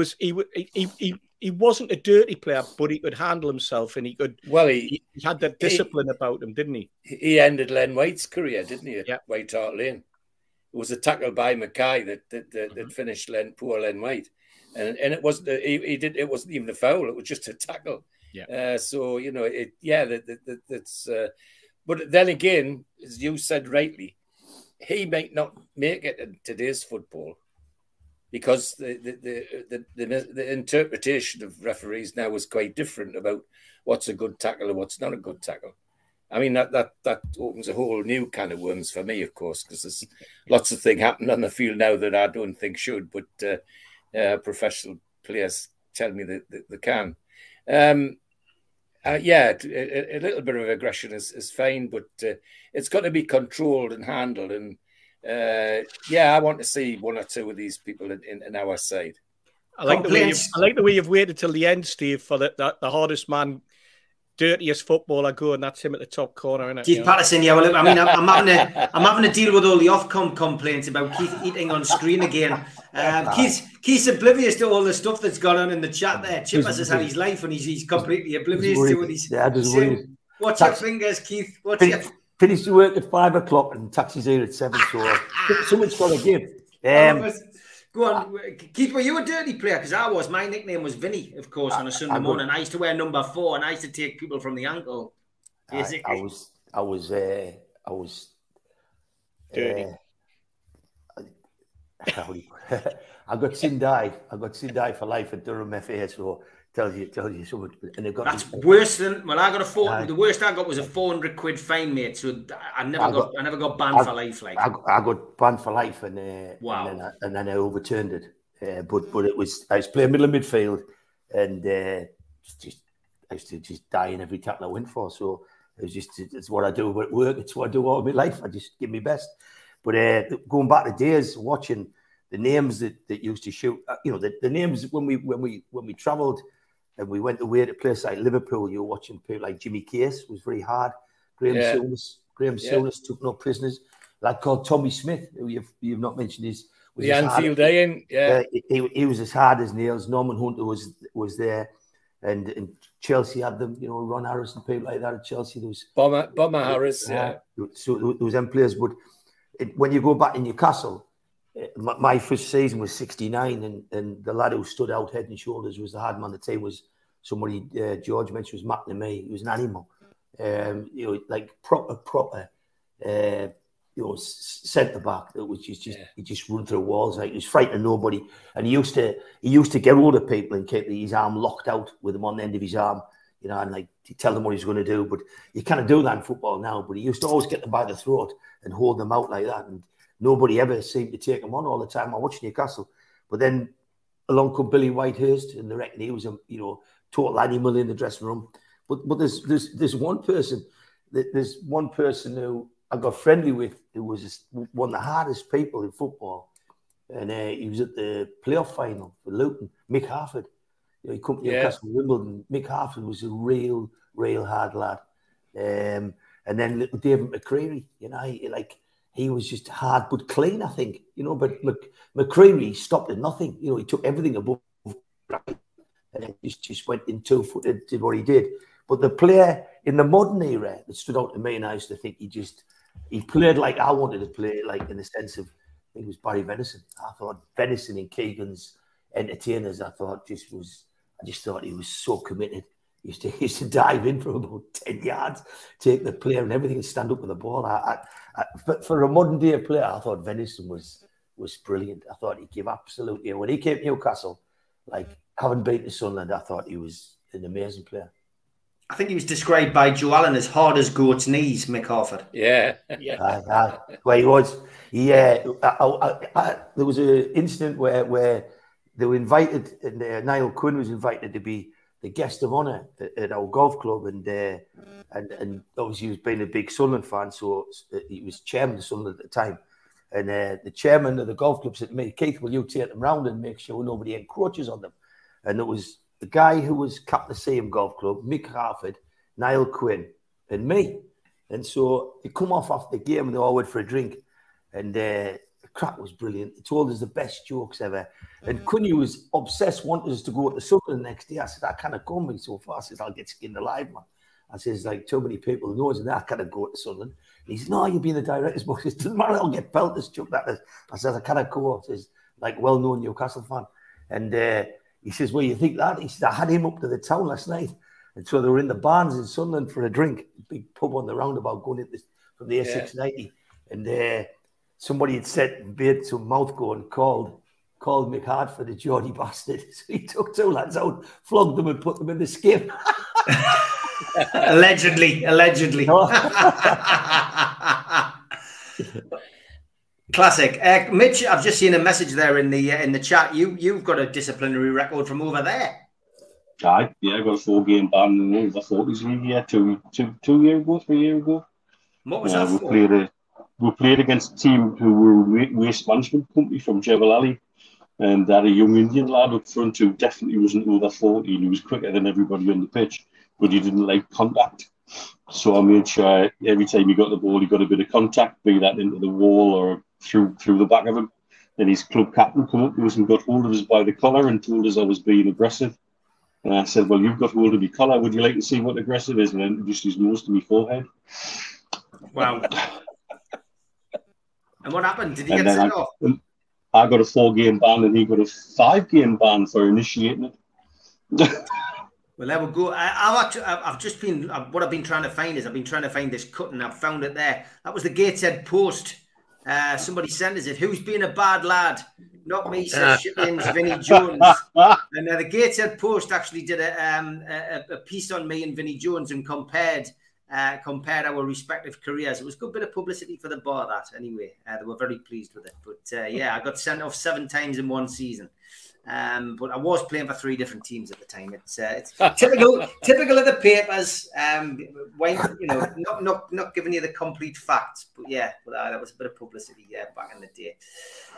wasn't a dirty player, but he could handle himself and he could. Well, he had that discipline about him, didn't he? He ended Len White's career, didn't he? Yeah, White Hart Lane. It was a tackle by Mackay that finished poor Len White, and it wasn't it wasn't even a foul; it was just a tackle. Yeah. That's. But then again, as you said rightly, he might not make it in today's football because the interpretation of referees now is quite different about what's a good tackle and what's not a good tackle. I mean, that opens a whole new can of worms for me, of course, because there's lots of things happening on the field now that I don't think should, but professional players tell me that they can. A little bit of aggression is fine, but it's got to be controlled and handled. And I want to see one or two of these people in our side. I like the way you've waited till the end, Steve, for the hardest man dirtiest footballer going, that's him at the top corner, isn't it? Keith Patterson, yeah. Well, I mean, I'm having to deal with all the Ofcom complaints about Keith eating on screen again. Keith's oblivious to all the stuff that's gone on in the chat there. Chippers has had his life, and he's completely oblivious to what he's saying. Watch your fingers, Keith. Watch your... Finished work at 5 o'clock and taxi's here at 7. So someone's got to give. Go on, Keith. Were you a dirty player? Because I was. My nickname was Vinny, of course, on a Sunday morning. I used to wear number 4, and I used to take people from the ankle. Basically, I was dirty. I got Sindai for life at Durham FA. So tells you so much. And they got worse than well. I got the worst I got was a £400 fine, mate. So I never got banned for life. Like I got banned for life, and wow. And then I overturned it. But I was playing middle of midfield, and I used to just die in every tackle I went for. So it's what I do at work. It's what I do all my life. I just give my best. But going back to days watching the names that used to shoot, you know, the names when we travelled. And we went away to a place like Liverpool. You were watching people like Jimmy Case, was very hard. Graham Souness took no prisoners. A lad called Tommy Smith, who you've not mentioned, was the Anfield A-in. Yeah, he was as hard as nails. Norman Hunter was there, and Chelsea had them. You know, Ron Harris and people like that at Chelsea. There was Bomber Harris. Yeah. So there was them players, but when you go back in Newcastle. My first season was 69, and the lad who stood out head and shoulders was the hard man. The team was somebody George mentioned, was McNamee. He was an animal, you know, like proper, you know, centre back that was just run through walls. Like he was frightening nobody, and he used to get older people and keep his arm locked out with him on the end of his arm, you know, and like he'd tell them what he's going to do. But you can't do that in football now. But he used to always get them by the throat and hold them out like that, and nobody ever seemed to take him on all the time. I watched Newcastle. But then along come Billy Whitehurst, and they reckon he was a, you know, total animal in the dressing room. But there's one person who I got friendly with, who was one of the hardest people in football. And he was at the playoff final for Luton, Mick Harford. You know, he come to Newcastle, Wimbledon. Mick Harford was a real, real hard lad. And then little David McCreary, you know, he was just hard but clean, I think. You know, but McCreary stopped at nothing. You know, he took everything above ground and just went in 2 foot, did what he did. But the player in the modern era that stood out to me, and I used to think he played like I wanted to play, like in the sense of, I think it was Barry Venison. I thought Venison and Keegan's entertainers, I just thought he was so committed. He used to dive in from about 10 yards, take the player and everything, and stand up with the ball. For a modern-day player, I thought Venison was brilliant. I thought he gave absolutely... You know, when he came to Newcastle, like, having beaten Sunderland, I thought he was an amazing player. I think he was described by Joe Allen as hard as goat's knees, Mick Harford. Yeah. Well, he was. Yeah. There was an incident where they were invited, and Niall Quinn was invited to be the guest of honour at our golf club, and obviously he was being a big Sunderland fan, so he was chairman of Sunderland at the time, and the chairman of the golf club said to me, Keith, will you take them round and make sure nobody encroaches on them? And it was the guy who was captain of Seaham Golf Club, Mick Harford, Niall Quinn and me. And so they come off after the game and they all went for a drink, and the crack was brilliant. They told us the best jokes ever. And Quinny was obsessed, wanted us to go to the supper the next day. I said, I can't go me so far. I said, I'll get skinned alive, man. I says, like, too many people know us, and I can't go to Sunderland. And he said, no, you'll be in the director's box. It doesn't matter, I'll get pelters, chuck that. I said, I can't go. I says, like, well-known Newcastle fan. And he says, well, you think that? He said, I had him up to the town last night. And so they were in the Barnes in Sunderland for a drink, big pub on the roundabout going into from the A690. And somebody had said, made some mouth go and called Mick Hartford a Geordie bastard. So he took two lads out, flogged them and put them in the skip. Allegedly. Classic. Mitch, I've just seen a message there in the chat. You've got a disciplinary record from over there. Aye, yeah, I got a 4-game ban in the '40s league. Yeah, three years ago. What was that for? We played against a team who were a waste management company from Jebel Ali, And they had a young Indian lad up front who definitely wasn't over 14. He was quicker than everybody on the pitch, but he didn't like contact. So I made sure every time he got the ball, he got a bit of contact, be that into the wall or through the back of him. Then his club captain came up to us and got hold of us by the collar and told us I was being aggressive. And I said, well, you've got hold of my collar. Would you like to see what aggressive is? And I introduced his nose to my forehead. Wow. And what happened? Did he get sent off? I got a 4-game ban and he got a 5-game ban for initiating it. Well, there we go. What I've been trying to find is, I've been trying to find this cut and I've found it there. That was the Gateshead Post. Somebody sent us it. Who's been a bad lad? Not me, says Shipping's Vinnie Jones. And the Gateshead Post actually did a piece on me and Vinnie Jones and compared our respective careers. It was a good bit of publicity for the bar, that, anyway. They were very pleased with it. But, yeah, I got sent off 7 times in one season. But I was playing for 3 different teams at the time. It's typical of the papers. When, you know, not giving you the complete facts. But yeah, that was a bit of publicity back in the day.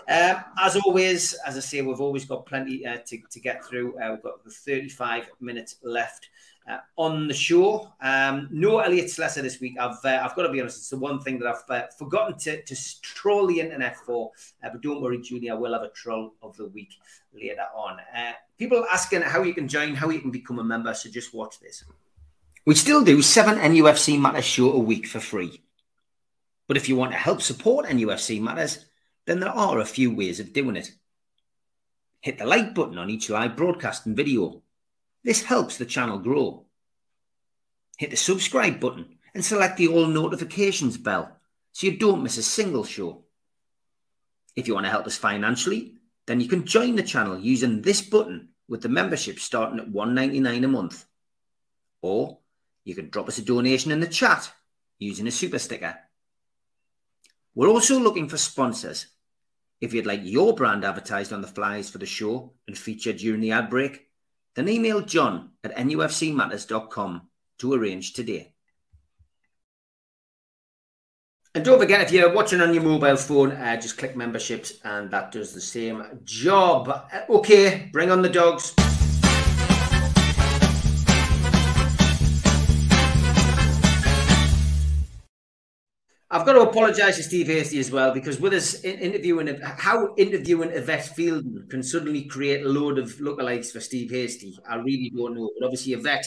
As always, as I say, we've always got plenty to get through. We've got 35 minutes left on the show. No Elliot Slessor this week. I've got to be honest. It's the one thing that I've forgotten to troll the internet for. But don't worry, Junior. I will have a troll of the week later on. People asking how you can join, how you can become a member. So just watch this. We still do 7 NUFC Matters show a week for free. But if you want to help support NUFC Matters, then there are a few ways of doing it. Hit the like button on each live broadcast and video. This helps the channel grow. Hit the subscribe button and select the all notifications bell so you don't miss a single show. If you want to help us financially, then you can join the channel using this button with the membership starting at $1.99 a month. Or you can drop us a donation in the chat using a super sticker. We're also looking for sponsors. If you'd like your brand advertised on the flyers for the show and featured during the ad break, then email John at nufcmatters.com to arrange today. And don't forget, if you're watching on your mobile phone, just click memberships and that does the same job. Okay, bring on the dogs. I've got to apologise to Steve Hastie as well, because with us interviewing Yvette Fielding can suddenly create a load of lookalikes for Steve Hastie. I really don't know, but obviously Yvette.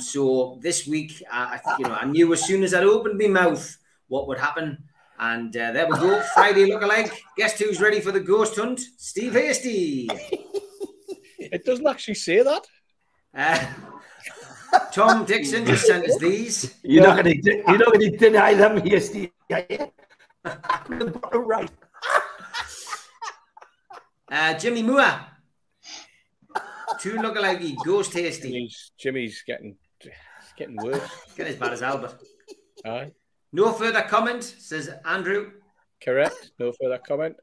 So this week, I knew as soon as I'd opened my mouth what would happen, and there we go. Friday lookalike. Guess who's ready for the ghost hunt? Steve Hastie. It doesn't actually say that. Tom Dixon just sent us these. You're not going to deny them here, Steve. Right. Jimmy Moore. 2 lookalike ghost Hasty. Jimmy's getting worse. Getting as bad as Albert. Aye. No further comment, says Andrew. Correct. No further comment.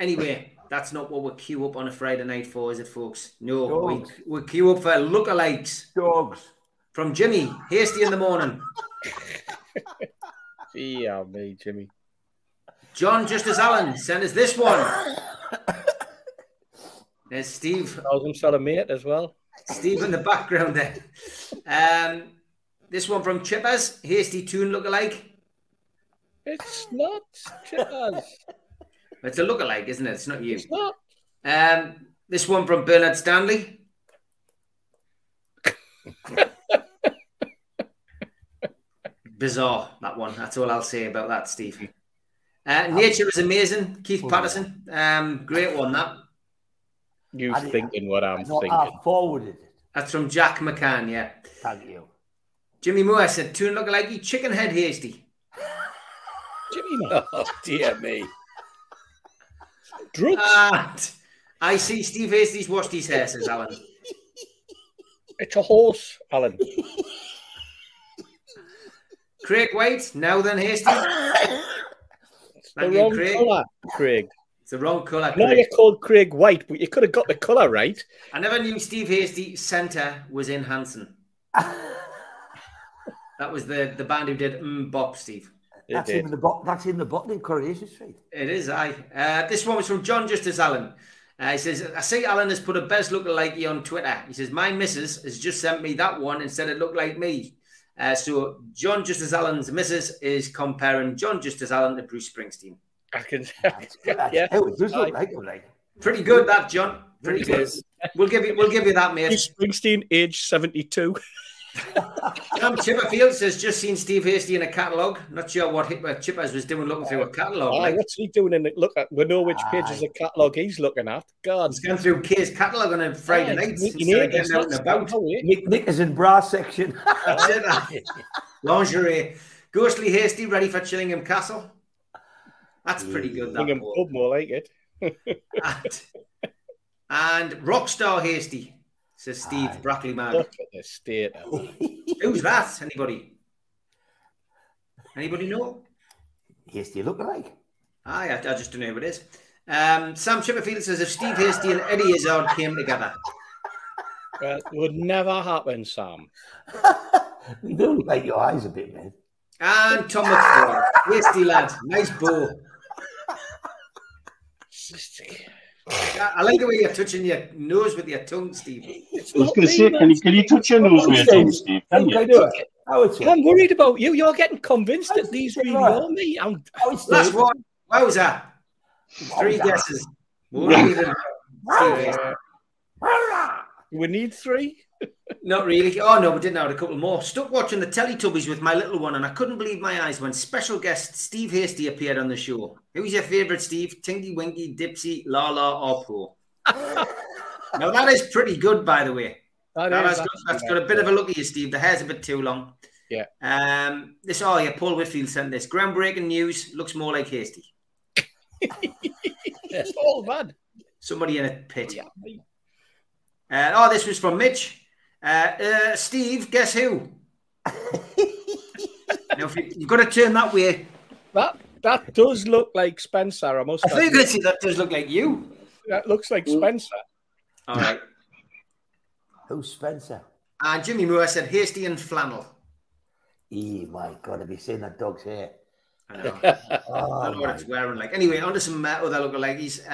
Anyway, that's not what we'll queue up on a Friday night for, is it, folks? No, we'll queue up for lookalikes. Dogs. From Jimmy, Hasty in the morning. Gee, oh, me, Jimmy. John Justice Allen, send us this one. There's Steve. Calls himself a mate as well. Steve in the background there. This one from Chippers, Hasty tune lookalike. It's not Chippers. It's a lookalike, isn't it? It's not you. It's not. This one from Bernard Stanley. Bizarre, that one. That's all I'll say about that, Steve. Nature is amazing. Keith Patterson. Great one, that. You thinking what I'm thinking. I forwarded it. That's from Jack McCann, yeah. Thank you. Jimmy Moore said, tune lookalike chicken head Hasty. Jimmy Moore. Oh, dear me. Drugs. I see Steve Hastie's washed his hair, says Alan. It's a horse, Alan. Craig White, now then, Hastie. It's the wrong colour, Craig. It's the wrong colour. Now you're called Craig White, but you could have got the colour right. I never knew Steve Hastie centre was in Hanson. That was the band who did Bop, Steve. That's in the bottom in Coronation Street. It is, aye. This one was from John Justice Allen. He says, I see Alan has put a best lookalike on Twitter. He says, my missus has just sent me that one and said it looked like me. So John Justice Allen's missus is comparing John Justice Allen to Bruce Springsteen. I can tell. Yeah. It does look like him, like. Pretty good, that, John. Pretty good. We'll give you that, mate. Bruce Springsteen, age 72. Tom Chipperfield says, just seen Steve Hastie in a catalogue. Not sure what Chippers was doing looking through a catalogue. Oh, like. What's he doing in the look at? We know which page is the catalogue he's looking at. God, he's going through Kay's catalogue on a Friday night. Nick is in bra section. Lingerie. Ghostly Hastie ready for Chillingham Castle. That's pretty good. Chillingham Pub, more like it. and Rockstar Hastie. Says Steve Brackley, man. Look at the state. Who's that? Anybody? Anybody know? Hastie lookalike. Aye, I just don't know who it is. Sam Chipperfield says, if Steve Hastie and Eddie Izzard came together. That would never happen, Sam. You don't look like your eyes a bit, man. And Tom McFarlane. Hastie lad. Nice bow. I like the way you're touching your nose with your tongue, Steve. I was going to say, can you touch your nose with your tongue, Steve? I'm worried about you. You're getting convinced that these really are me. Last one. Wowza. Three guesses. We need three? Not really. Oh, no, we didn't have a couple more. Stuck watching the Teletubbies with my little one, and I couldn't believe my eyes when special guest Steve Hastie appeared on the show. Who's your favourite, Steve? Tinky Winky, Dipsy, Lala, or Pro? Now, that is pretty good, by the way. That's got a bit of a look at you, Steve. The hair's a bit too long. Yeah. Paul Whitfield sent this. Groundbreaking news. Looks more like Hastie. It's all bad. Somebody in a pit. Yeah. This was from Mitch. Steve, guess who? Now, if you've got to turn that way. That does look like Spencer. That does look like you. That looks like Spencer. All right. Who's Spencer? And Jimmy Moore said Hastie and flannel. Oh my God, have you seen that dog's hair? I know. I know what it's wearing like. Anyway, on to some other lookalikes.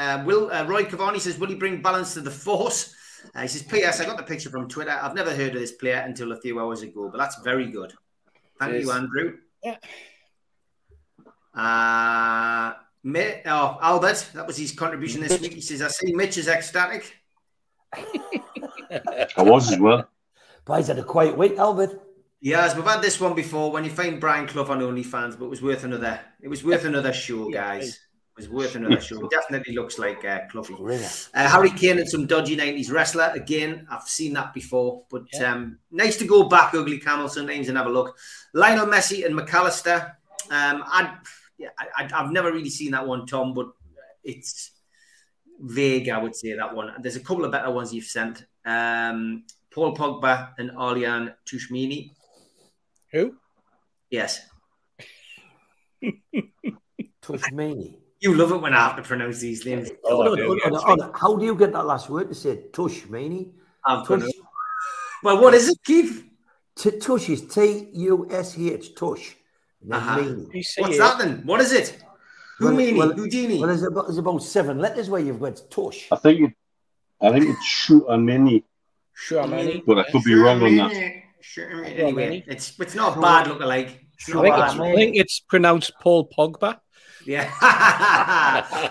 Roy Cavani says, will he bring balance to the force? He says, P.S. I got the picture from Twitter. I've never heard of this player until a few hours ago, but that's very good. Thank you, Andrew. Yeah. Albert, that was his contribution this week. He says, I see Mitch is ecstatic. I was as well. But he's had a quiet week, Albert. Yes, we've had this one before when you find Brian Clough on OnlyFans, but it was worth another show, guys. Was worth another show. Definitely looks like Cloughy. Really? Harry Kane and some dodgy 90s wrestler. Again, I've seen that before. But nice to go back, Ugly Camel, sometimes and have a look. Lionel Messi and McAllister. I've never really seen that one, Tom, but it's vague, I would say, that one. There's a couple of better ones you've sent. Paul Pogba and Alian Tushmini. Who? Yes. Tushmini. You love it when I have to pronounce these names. How do you get that last word to say Tushmini? Well, what is it, Keith? Tush is T-U-S-H, Tush. What's that then? What is it? Houdini? Well, there's about seven letters where you've got Tush. I think it's Shuamini. Shuamini. But I could be wrong on that. Anyway, it's not bad lookalike. I think it's pronounced Paul Pogba. Yeah,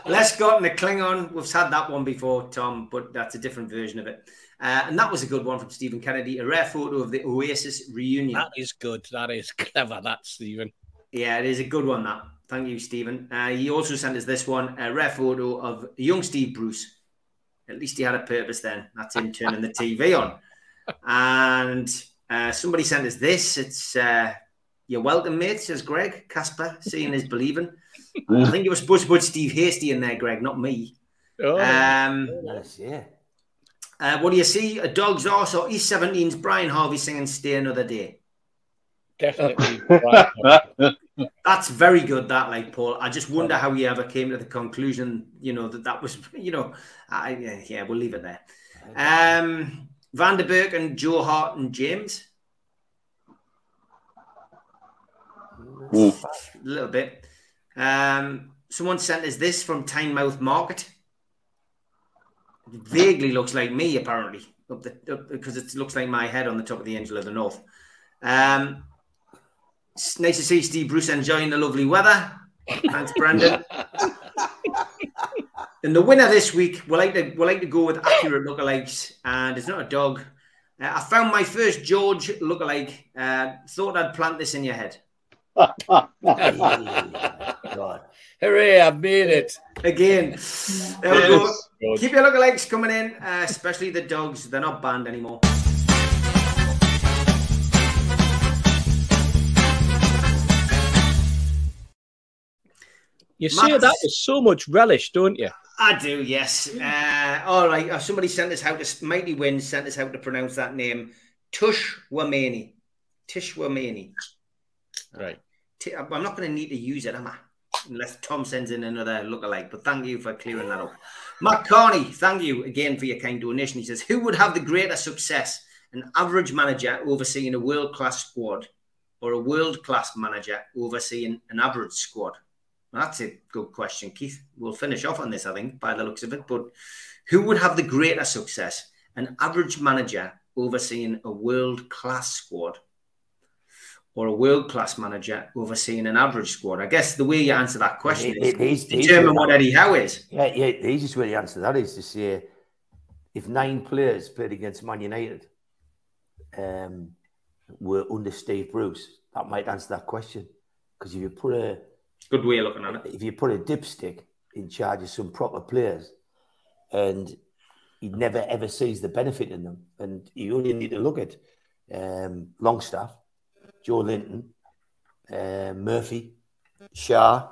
Les Scott and the Klingon. We've had that one before, Tom, but that's a different version of it. And that was a good one from Stephen Kennedy. A rare photo of the Oasis reunion. That is good. That is clever. That, Stephen. Yeah, it is a good one. That. Thank you, Stephen. He also sent us this one: a rare photo of young Steve Bruce. At least he had a purpose then. That's him turning the TV on. And somebody sent us this. It's you're welcome, mate. Says Greg Casper. Seeing is believing. I think it was supposed to put Steve Hastie in there, Greg, not me. Oh, nice, yeah. What do you see? A dog's arse or East 17's Brian Harvey singing Stay Another Day? Definitely. That's very good, that, like, Paul. I just wonder how you ever came to the conclusion, that was, we'll leave it there. Van der Berg and Joe Hart and James. A little bit. Someone sent us this from Tynemouth Market. It vaguely looks like me, apparently, because it looks like my head on the top of the Angel of the North. It's nice to see Steve Bruce enjoying the lovely weather. Thanks, Brendan. And the winner this week, we'll like to go with accurate lookalikes, and it's not a dog. I found my first George lookalike. Thought I'd plant this in your head. God. Hooray, I've made it. Again. There we go. George. Keep your lookalikes coming in, especially the dogs. They're not banned anymore. You say that with so much relish, don't you? I do, yes. All right. Somebody sent us how to, Mighty Wynn sent us how to pronounce that name. Tushwamani. Tushwamani. Right. I'm not going to need to use it, am I? Unless Tom sends in another lookalike. But thank you for clearing that up. Matt Carney, thank you again for your kind donation. He says, who would have the greater success? An average manager overseeing a world-class squad or a world-class manager overseeing an average squad? That's a good question, Keith. We'll finish off on this, I think, by the looks of it. But who would have the greater success? An average manager overseeing a world-class squad or a world-class manager overseeing an average squad? I guess the way you answer that question is determine what Eddie Howe is. Yeah, yeah, the easiest way to answer that is to say if 9 players played against Man United were under Steve Bruce, that might answer that question. Because if you put a... Good way of looking at it. If you put a dipstick in charge of some proper players and he never ever sees the benefit in them, and you only need to look at Longstaff, Joe Linton, Murphy, Shah,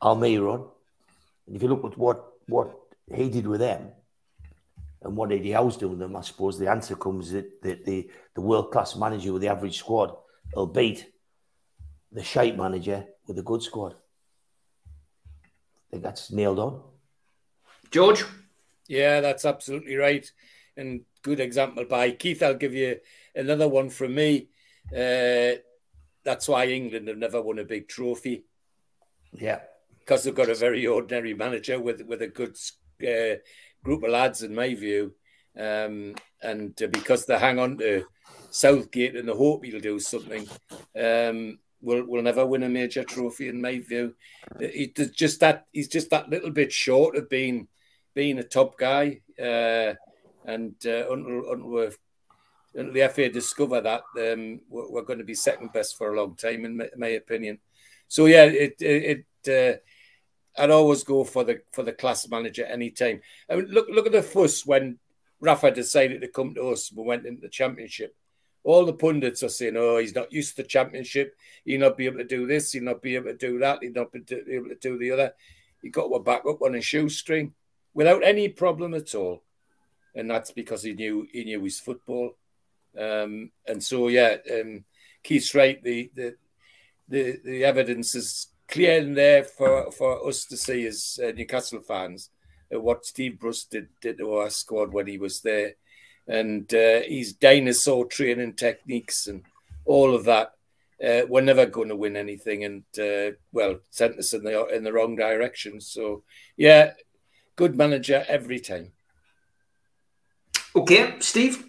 Almiron, and if you look at what he did with them and what Eddie Howe's doing with them, I suppose the answer comes that the world-class manager with the average squad will beat the shite manager with a good squad. I think that's nailed on. George? Yeah, that's absolutely right. And good example by Keith. I'll give you another one from me. That's why England have never won a big trophy. Yeah. Because they've got a very ordinary manager with a good group of lads, in my view. And because they hang on to Southgate and they hope he'll do something... We'll never win a major trophy, in my view. He's just that little bit short of being a top guy. Until the FA discover that, we're going to be second best for a long time, in my opinion. So yeah, I'd always go for the class manager any time. I mean, look at the fuss when Rafa decided to come to us. We went into the Championship. All the pundits are saying, oh, he's not used to the Championship. He'll not be able to do this. He'll not be able to do that. He'll not be able to do the other. He got one back up on a shoestring without any problem at all. And that's because he knew his football. Keith's right. The evidence is clear and there for us to see as Newcastle fans what Steve Bruce did to our squad when he was there. And his dinosaur training techniques and all of that, we're never going to win anything. And, sent us in the wrong direction. So, yeah, good manager every time. Okay, Steve?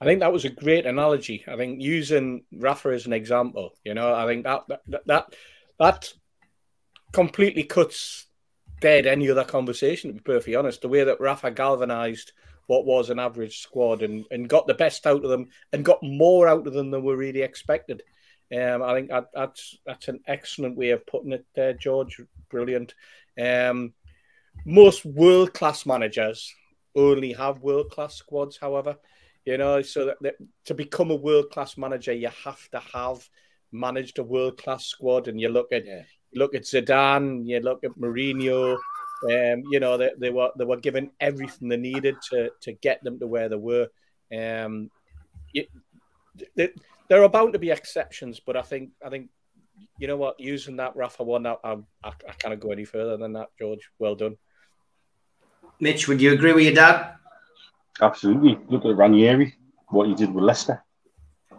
I think that was a great analogy. I think using Rafa as an example, I think that completely cuts dead any other conversation, to be perfectly honest. The way that Rafa galvanised what was an average squad and got the best out of them and got more out of them than were really expected. I think that's an excellent way of putting it there, George. Brilliant. Most world-class managers only have world-class squads, however. So that to become a world-class manager, you have to have managed a world-class squad. And you look at Zidane, you look at Mourinho... they were given everything they needed to get them to where they were. There are bound to be exceptions, but I think you know what, using that Rafa one, I can't go any further than that, George. Well done, Mitch. Would you agree with your dad? Absolutely. Look at Ranieri, what he did with Leicester,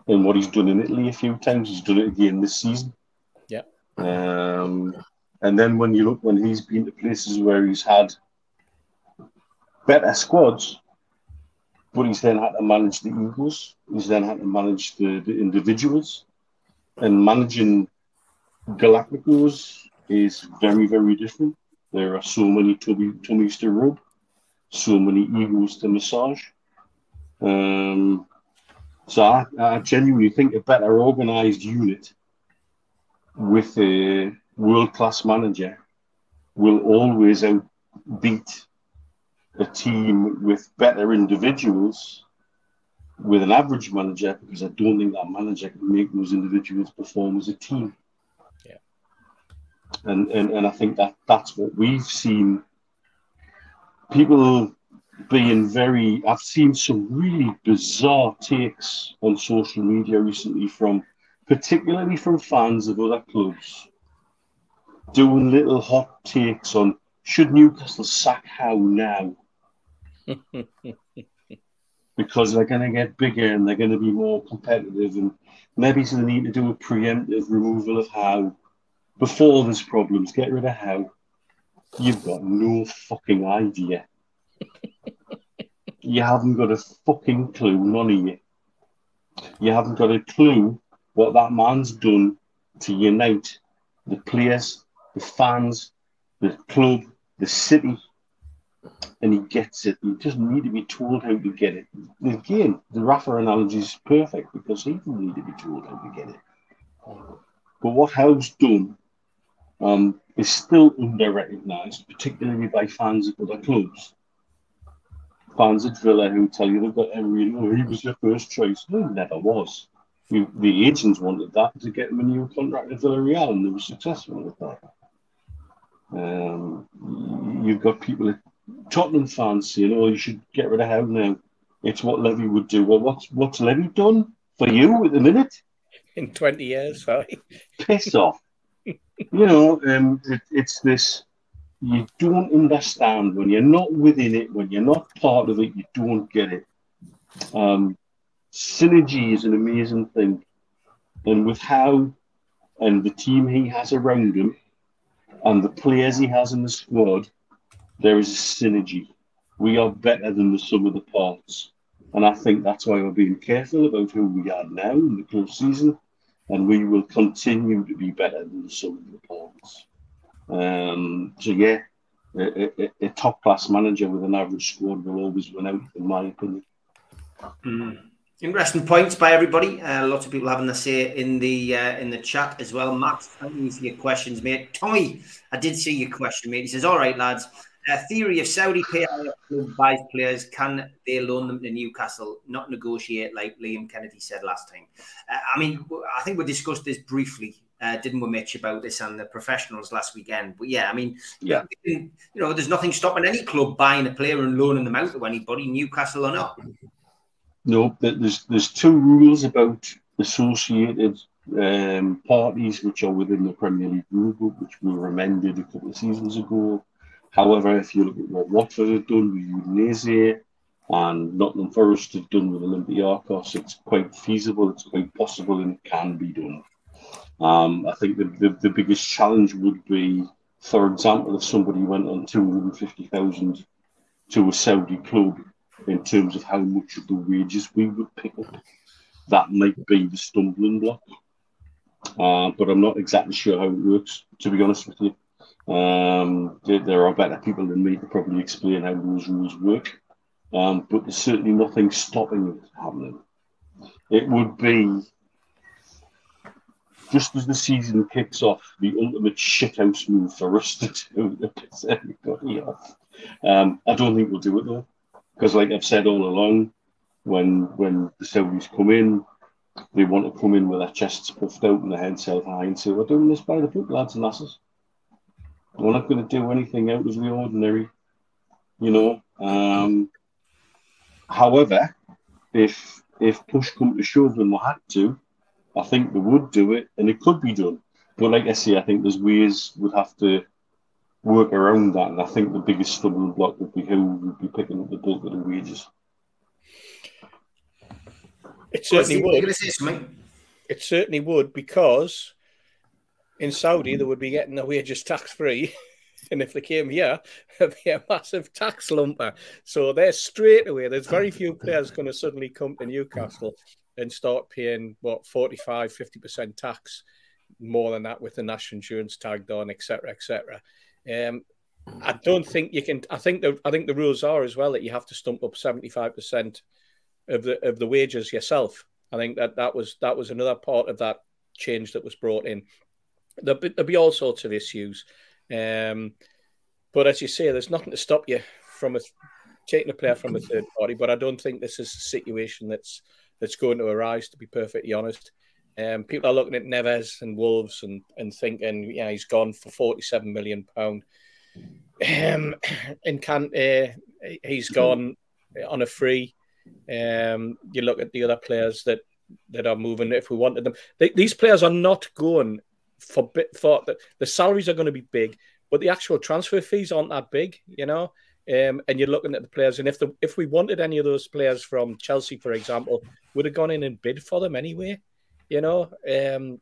and what he's done in Italy a few times. He's done it again this season. Yeah, And then when you look, when he's been to places where he's had better squads, but he's then had to manage the egos, he's then had to manage the individuals, and managing Galacticos is very, very different. There are so many tummies to rub, so many egos to massage. So I genuinely think a better organised unit with a world-class manager will always outbeat a team with better individuals with an average manager, because I don't think that manager can make those individuals perform as a team. Yeah. And I think that's what we've seen. People being very... I've seen some really bizarre takes on social media recently from... particularly from fans of other clubs, doing little hot takes on, should Newcastle sack Howe now? Because they're going to get bigger and they're going to be more competitive, and maybe they need to do a preemptive removal of Howe. Before there's problems, get rid of Howe. You've got no fucking idea. You haven't got a fucking clue, none of you. You haven't got a clue what that man's done to unite the players, the fans, the club, the city, and he gets it. He doesn't need to be told how to get it. Again, the Rafa analogy is perfect, because he didn't need to be told how to get it. But what Howe's done is still under-recognised, particularly by fans of other clubs. Fans at Villa who tell you they've got Emery, oh, he was their first choice. No, he never was. The agents wanted that to get him a new contract at Villarreal, and they were successful with that. You've got people at Tottenham fans saying, oh, you should get rid of Howe now. It's what Levy would do. Well, what's Levy done for you at the minute? In 20 years, sorry. Piss off. You know, it's this, you don't understand. When you're not within it, when you're not part of it, you don't get it. Synergy is an amazing thing. And with Howe and the team he has around him and the players he has in the squad, there is a synergy. We are better than the sum of the parts. And I think that's why we're being careful about who we are now in the close season. And we will continue to be better than the sum of the parts. A top-class manager with an average squad will always win out, in my opinion. Interesting points by everybody. A lot of people having their say in the chat as well. Matt, thank you for your questions, mate. Tommy, I did see your question, mate. He says, all right, lads, a theory of Saudi PIF buys players, can they loan them to Newcastle, not negotiate like Liam Kennedy said last time? I mean, I think we discussed this briefly, didn't we, Mitch, about this and the professionals last weekend? But yeah, I mean, yeah, you know, there's nothing stopping any club buying a player and loaning them out to anybody, Newcastle or not. No, there's two rules about associated parties which are within the Premier League rule book, which were amended a couple of seasons ago. However, if you look at what Watford have done with Udinese and Nottingham Forest have done with Olympiacos, it's quite feasible, it's quite possible, and it can be done. I think the biggest challenge would be, for example, if somebody went on $250,000 to a Saudi club, in terms of how much of the wages we would pick up, that might be the stumbling block. But I'm not exactly sure how it works, to be honest with you. There are better people than me to probably explain how those rules work. But there's certainly nothing stopping it happening. It would be, just as the season kicks off, the ultimate shithouse move for us to do that piss everybody off. I don't think we'll do it, though. Because, like I've said all along, when the Saudis come in, they want to come in with their chests puffed out and their heads held high and say, we're doing this by the book, lads and lasses. We're not going to do anything out of the ordinary, you know. However, if push come to shove and we had to, I think they would do it, and it could be done. But like I say, I think there's ways we'd have to work around that, and I think the biggest stumbling block would be who would be picking up the bulk of the wages. It certainly would. It certainly would, because in Saudi, they would be getting their wages tax-free. And if they came here, it'd be a massive tax lumper. So they're straight away. There's very few players going to suddenly come to Newcastle and start paying, what, 45, 50% tax, more than that with the national insurance tagged on, etc., etc. I don't think you can. I think the rules are as well that you have to stump up 75% of the wages yourself. I think that was another part of that change that was brought in. There'll be all sorts of issues. But as you say, there's nothing to stop you from taking a player from a third party. But I don't think this is a situation that's going to arise, to be perfectly honest. People are looking at Neves and Wolves and thinking, yeah, he's gone for £47 million. And Kante, he's gone on a free. You look at the other players that are moving, if we wanted them. These players are not going... The salaries are going to be big, but the actual transfer fees aren't that big, you know. And you're looking at the players, and if we wanted any of those players from Chelsea, for example, would have gone in and bid for them anyway, you know. They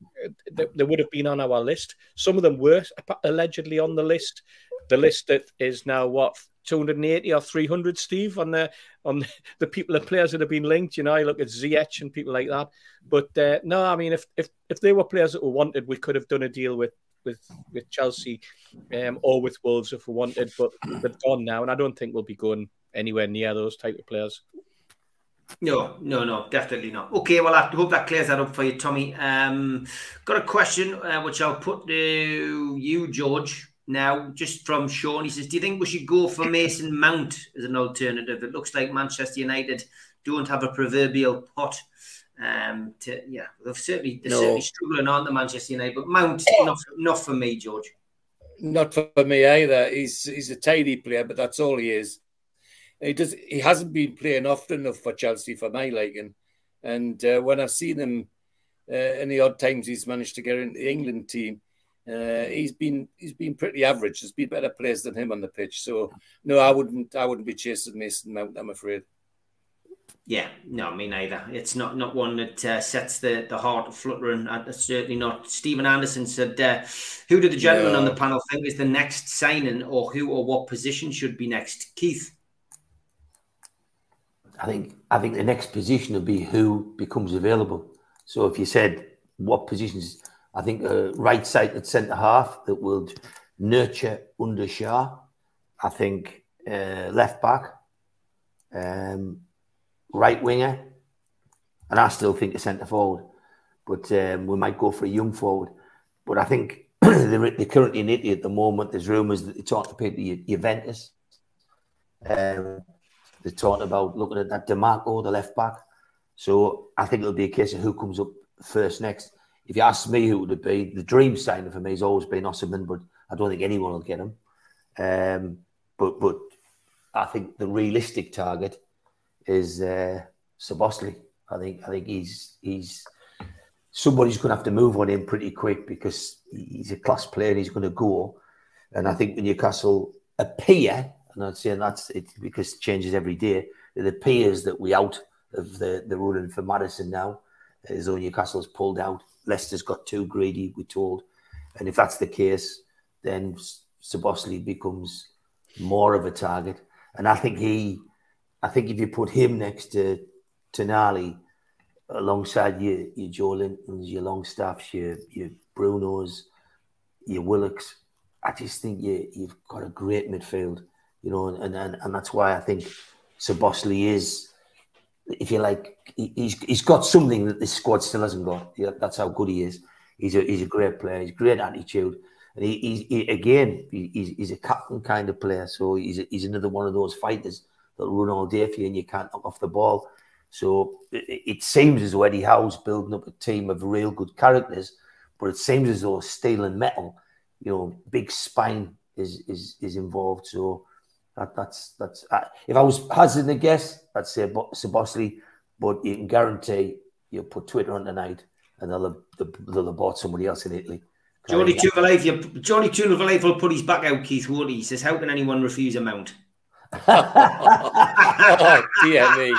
would have been on our list. Some of them were allegedly on the list. The list that is now what 280 or 300, Steve, on the people and players that have been linked. You know, you look at Ziyech and people like that. But no, I mean, if they were players that were wanted, we could have done a deal with Chelsea or with Wolves if we wanted. But they've gone now, and I don't think we'll be going anywhere near those type of players. No, definitely not. Okay, well, I hope that clears that up for you, Tommy. Got a question which I'll put to you, George. Now, just from Sean, he says, do you think we should go for Mason Mount as an alternative? It looks like Manchester United don't have a proverbial pot. They're certainly struggling, aren't they, Manchester United? But Mount, not for me, George. Not for me either. He's a tidy player, but that's all he is. He hasn't been playing often enough for Chelsea, for my liking. And when I've seen him in the odd times he's managed to get into the England team, he's been pretty average. There's been better players than him on the pitch. So no, I wouldn't be chasing Mason Mount, I'm afraid. Yeah, no, me neither. It's not one that sets the heart fluttering. Certainly not. Stephen Anderson said, "Who do the gentlemen on the panel think is the next signing, or who or what position should be next?" Keith, I think the next position will be who becomes available. So if you said what positions. I think a right-sided centre-half that would nurture under Shah. I think left-back, right-winger, and I still think a centre-forward. But we might go for a young forward. But I think they're currently in Italy at the moment. There's rumours that they're talking about the Juventus. They're talking about looking at that DeMarco, the left-back. So I think it'll be a case of who comes up first next. If you ask me who would it be, the dream signing for me has always been Osimhen, but I don't think anyone will get him. But I think the realistic target is Szoboszlai. I think he's somebody's going to have to move on him pretty quick because he's a class player and he's going to go. And I think when Newcastle appear, and I'm saying that's it because it changes every day, it appears that we out of the running for Maddison now, as though Newcastle's pulled out. Leicester's got too greedy, we're told. And if that's the case, then Szoboszlai becomes more of a target. And I think if you put him next to Tonali, alongside your Joe Lintons, your Longstaffs, your Brunos, your Willocks, I just think you've got a great midfield, you know. And that's why I think Szoboszlai is, if you like, he's got something that this squad still hasn't got. That's how good he is. He's a great player. He's great attitude, and he's a captain kind of player. So he's another one of those fighters that'll run all day for you, and you can't knock off the ball. So it seems as though Eddie Howe's building up a team of real good characters, but it seems as though steel and metal, you know, big spine is involved. So. That's if I was hazarding a guess, I'd say Szoboszlai, but you can guarantee you'll put Twitter on tonight and they'll have bought somebody else in Italy. Johnny Tunavalive will put his back out, Keith, won't he? He says, how can anyone refuse a Mount? Oh, dear me.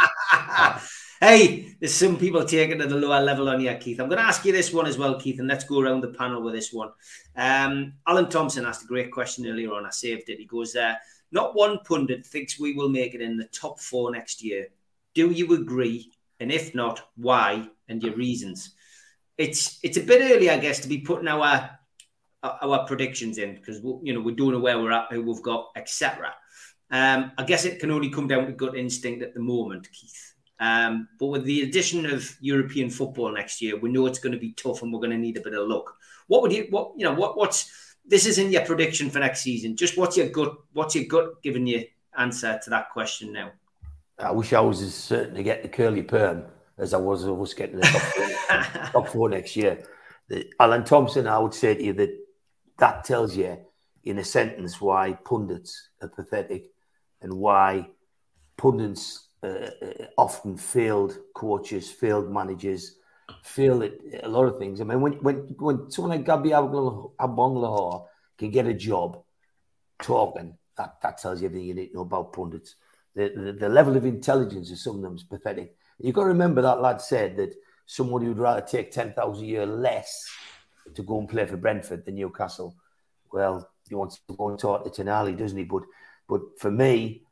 Hey, there's some people taking it to the lower level on here, Keith. I'm going to ask you this one as well, Keith, and let's go around the panel with this one. Alan Thompson asked a great question earlier on. I saved it. He goes, not one pundit thinks we will make it in the top four next year. Do you agree? And if not, why? And your reasons. It's a bit early, I guess, to be putting our predictions in because, you know, we don't know where we're at, who we've got, etc. I guess it can only come down to gut instinct at the moment, Keith. But with the addition of European football next year, we know it's going to be tough and we're going to need a bit of luck. What's this isn't your prediction for next season. Just what's your gut giving you answer to that question now? I wish I was as certain to get the curly perm as I was of us getting the top four next year. Alan Thompson, I would say to you that tells you in a sentence why pundits are pathetic and why pundits often failed coaches, failed managers, failed at a lot of things. I mean, when someone like Gabby Abonglahor can get a job talking, that tells you everything you need to know about pundits. The level of intelligence of some of them is pathetic. You've got to remember that lad said that somebody would rather take 10,000 a year less to go and play for Brentford than Newcastle. Well, he wants to go and talk to Tonali, doesn't he? But for me,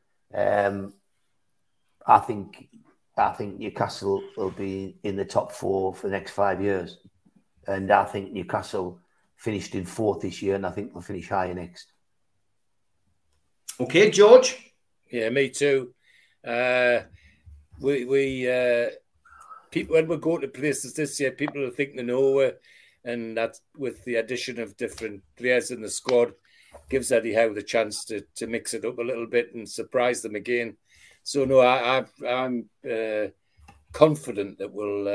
I think Newcastle will be in the top four for the next 5 years. And I think Newcastle finished in fourth this year, and I think we'll finish higher next. Okay, George? Yeah, me too. People, when we go to places this year, people will think they know her, and that with the addition of different players in the squad gives Eddie Howe the chance to mix it up a little bit and surprise them again. So no, I'm confident that we'll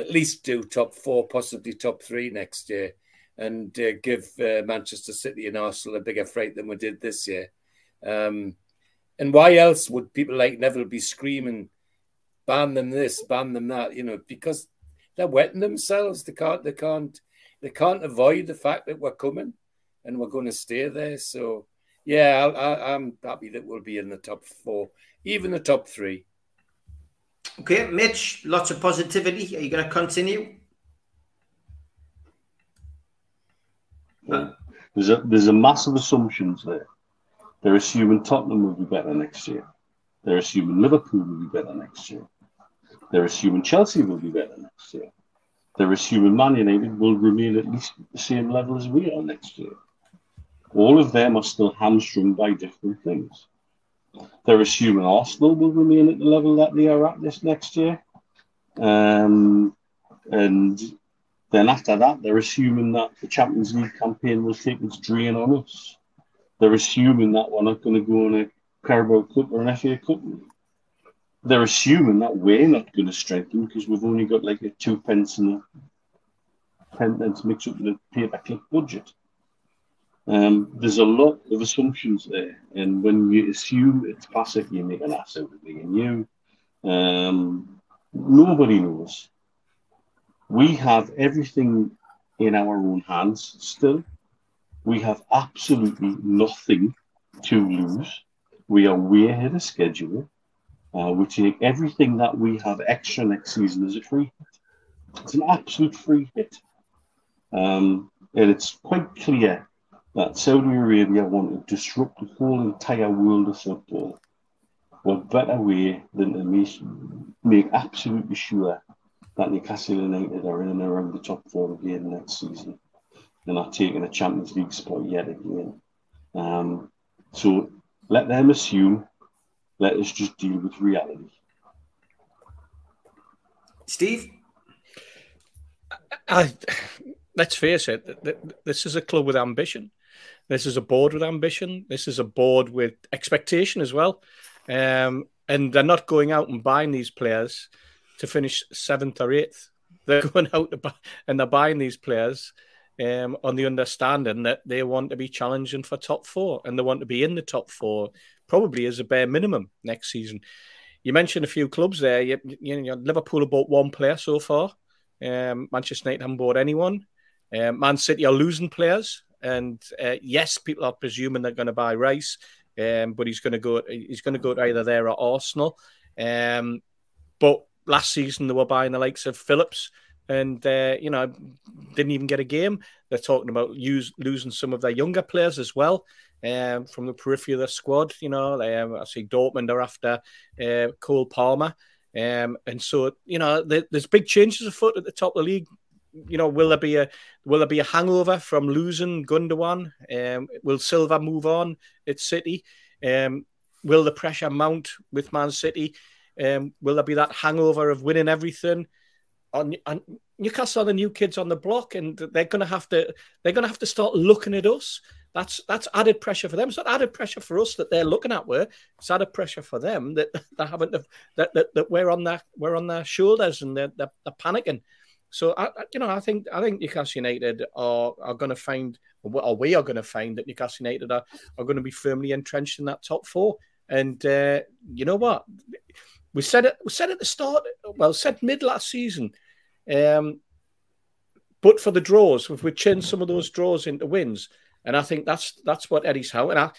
at least do top four, possibly top three next year, and give Manchester City and Arsenal a bigger fright than we did this year. And why else would people like Neville be screaming, ban them this, ban them that? You know, because they're wetting themselves. They can't avoid the fact that we're coming and we're going to stay there. So yeah, I'm happy that we'll be in the top four, even the top three. Okay, Mitch, lots of positivity. Are you going to continue? Well, there's a mass of assumptions there. They're assuming Tottenham will be better next year. They're assuming Liverpool will be better next year. They're assuming Chelsea will be better next year. They're assuming Man United will remain at least the same level as we are next year. All of them are still hamstrung by different things. They're assuming Arsenal will remain at the level that they are at this next year. And then after that, they're assuming that the Champions League campaign will take its drain on us. They're assuming that we're not going to go on a Carabao Cup or an FA Cup. They're assuming that we're not going to strengthen because we've only got like a 2p and a 10p mixed up with a pay-per-click budget. There's a lot of assumptions there, and when you assume it's passive, you make an ass out of me and you. Nobody knows. We have everything in our own hands still. We have absolutely nothing to lose. We are way ahead of schedule. We take everything that we have extra next season as a free hit. It's an absolute free hit. And it's quite clear that Saudi Arabia want to disrupt the whole entire world of football. What better way than to make absolutely sure that Newcastle United are in and around the top four again next season and are taking a Champions League spot yet again. So let them assume. Let us just deal with reality. Steve? Let's face it, this is a club with ambition. This is a board with ambition. This is a board with expectation as well. And they're not going out and buying these players to finish 7th or 8th. They're going out to buy, and they're buying these players on the understanding that they want to be challenging for top four and they want to be in the top four, probably as a bare minimum next season. You mentioned a few clubs there. You know, Liverpool have bought one player so far. Manchester United haven't bought anyone. Man City are losing players, and yes, people are presuming they're going to buy Rice, but he's going to go. He's going to go to either there or Arsenal. But last season they were buying the likes of Phillips, and you know, didn't even get a game. They're talking about losing some of their younger players as well, from the periphery of the squad. You know, I see Dortmund are after Cole Palmer, and so, you know, there's big changes afoot at the top of the league. You know, will there be a hangover from losing Gundogan? Will Silva move on at City? Will the pressure mount with Man City? Will there be that hangover of winning everything? On Newcastle are the new kids on the block, and they're going to have to start looking at us. That's added pressure for them. It's not added pressure for us that they're looking at. It's added pressure for them that they haven't that we're on their shoulders, and they're panicking. So I think Newcastle United are going to find, or we are going to find, that Newcastle United are going to be firmly entrenched in that top four. And you know what, we said at the start, well, said mid last season, but for the draws, we've changed some of those draws into wins, and I think that's what Eddie Howe, and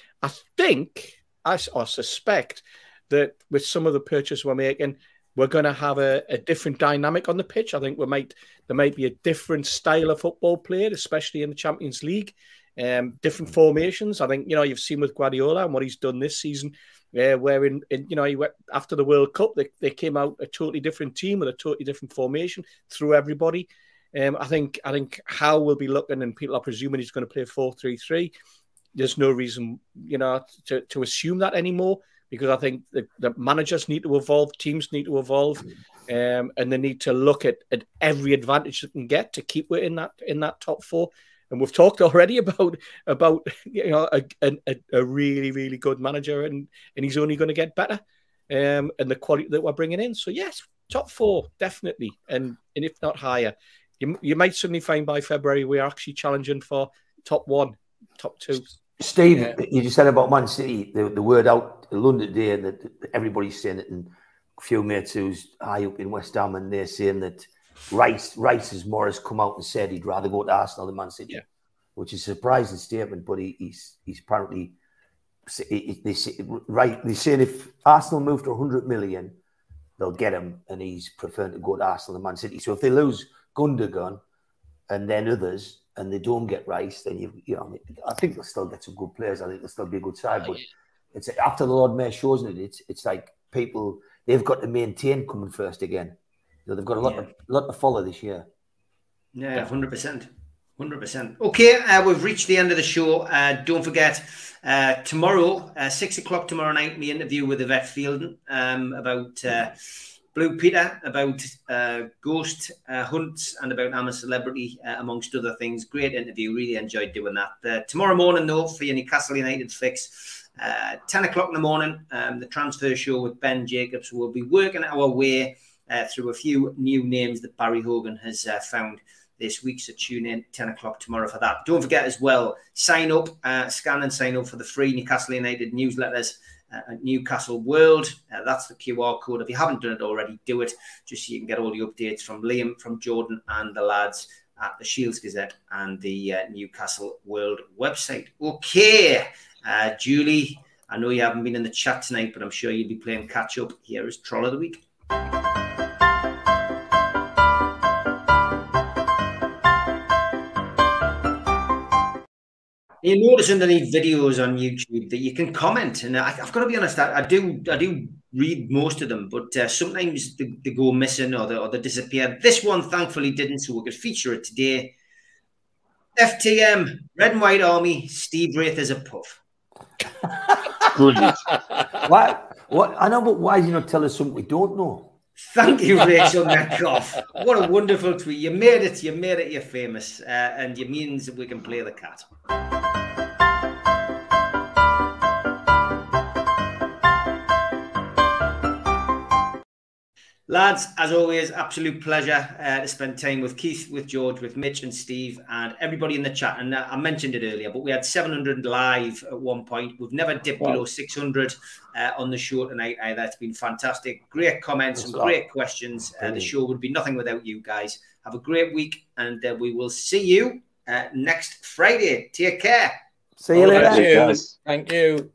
I suspect that with some of the purchases we're making, we're going to have a different dynamic on the pitch. I think there might be a different style of football played, especially in the Champions League. Different formations. I think, you know, you've seen with Guardiola and what he's done this season, where in you know, he went after the World Cup, they came out a totally different team with a totally different formation, threw everybody. I think Howe will be looking, and people are presuming he's going to play 4-3-3. There's no reason, you know, to assume that anymore. Because I think the managers need to evolve, teams need to evolve, and they need to look at every advantage they can get to keep it in that top four. And we've talked already about you know, a really, really good manager, and he's only going to get better, and the quality that we're bringing in. So yes, top four definitely, and if not higher, you might suddenly find by February we are actually challenging for top one, top two. Steve, you just said about Man City, the word out in London today, and that everybody's saying it, and a few mates who's high up in West Ham, and they're saying that Rice's Morris come out and said he'd rather go to Arsenal than Man City, which is a surprising statement, but he's apparently, they said if Arsenal move to 100 million, they'll get him, and he's preferring to go to Arsenal than Man City. So if they lose Gundogan and then others, and they don't get Rice, then you know, I think they'll still get some good players. I think they'll still be a good side. But it's after the Lord Mayor shows it, it's like people, they've got to maintain coming first again. You know, they've got a lot to follow this year. Yeah, 100%. 100%. Okay, we've reached the end of the show. Don't forget, tomorrow, 6 o'clock tomorrow night, my interview with Yvette Fielding about... Blue Peter, about ghost hunts, and about I'm a Celebrity, amongst other things. Great interview. Really enjoyed doing that. Tomorrow morning, though, for your Newcastle United fix, 10 o'clock in the morning, the transfer show with Ben Jacobs. We'll be working our way through a few new names that Barry Hogan has found this week. So tune in 10 o'clock tomorrow for that. Don't forget as well, sign up, scan and sign up for the free Newcastle United newsletters at Newcastle World. That's the QR code. If you haven't done it already, do it, just so you can get all the updates from Liam, from Jordan, and the lads at the Shields Gazette and the Newcastle World website. Okay, Julie, I know you haven't been in the chat tonight, but I'm sure you'll be playing catch up. Here is Troll of the Week. You notice underneath videos on YouTube that you can comment, and I've got to be honest, I do read most of them, but sometimes they go missing or they disappear. This one, thankfully, didn't, so we could feature it today. FTM, Red and White Army, Steve Wraith is a puff. Brilliant. What? I know, but why do you not tell us something we don't know? Thank you, Rachel Metcalf. What a wonderful tweet. You made it, you're famous. And it means we can play the cat. Lads, as always, absolute pleasure to spend time with Keith, with George, with Mitch and Steve, and everybody in the chat. And I mentioned it earlier, but we had 700 live at one point. We've never dipped below 600 on the show tonight either. It's been fantastic. Great comments great questions. The show would be nothing without you guys. Have a great week, and we will see you next Friday. Take care. See you later. Thank you.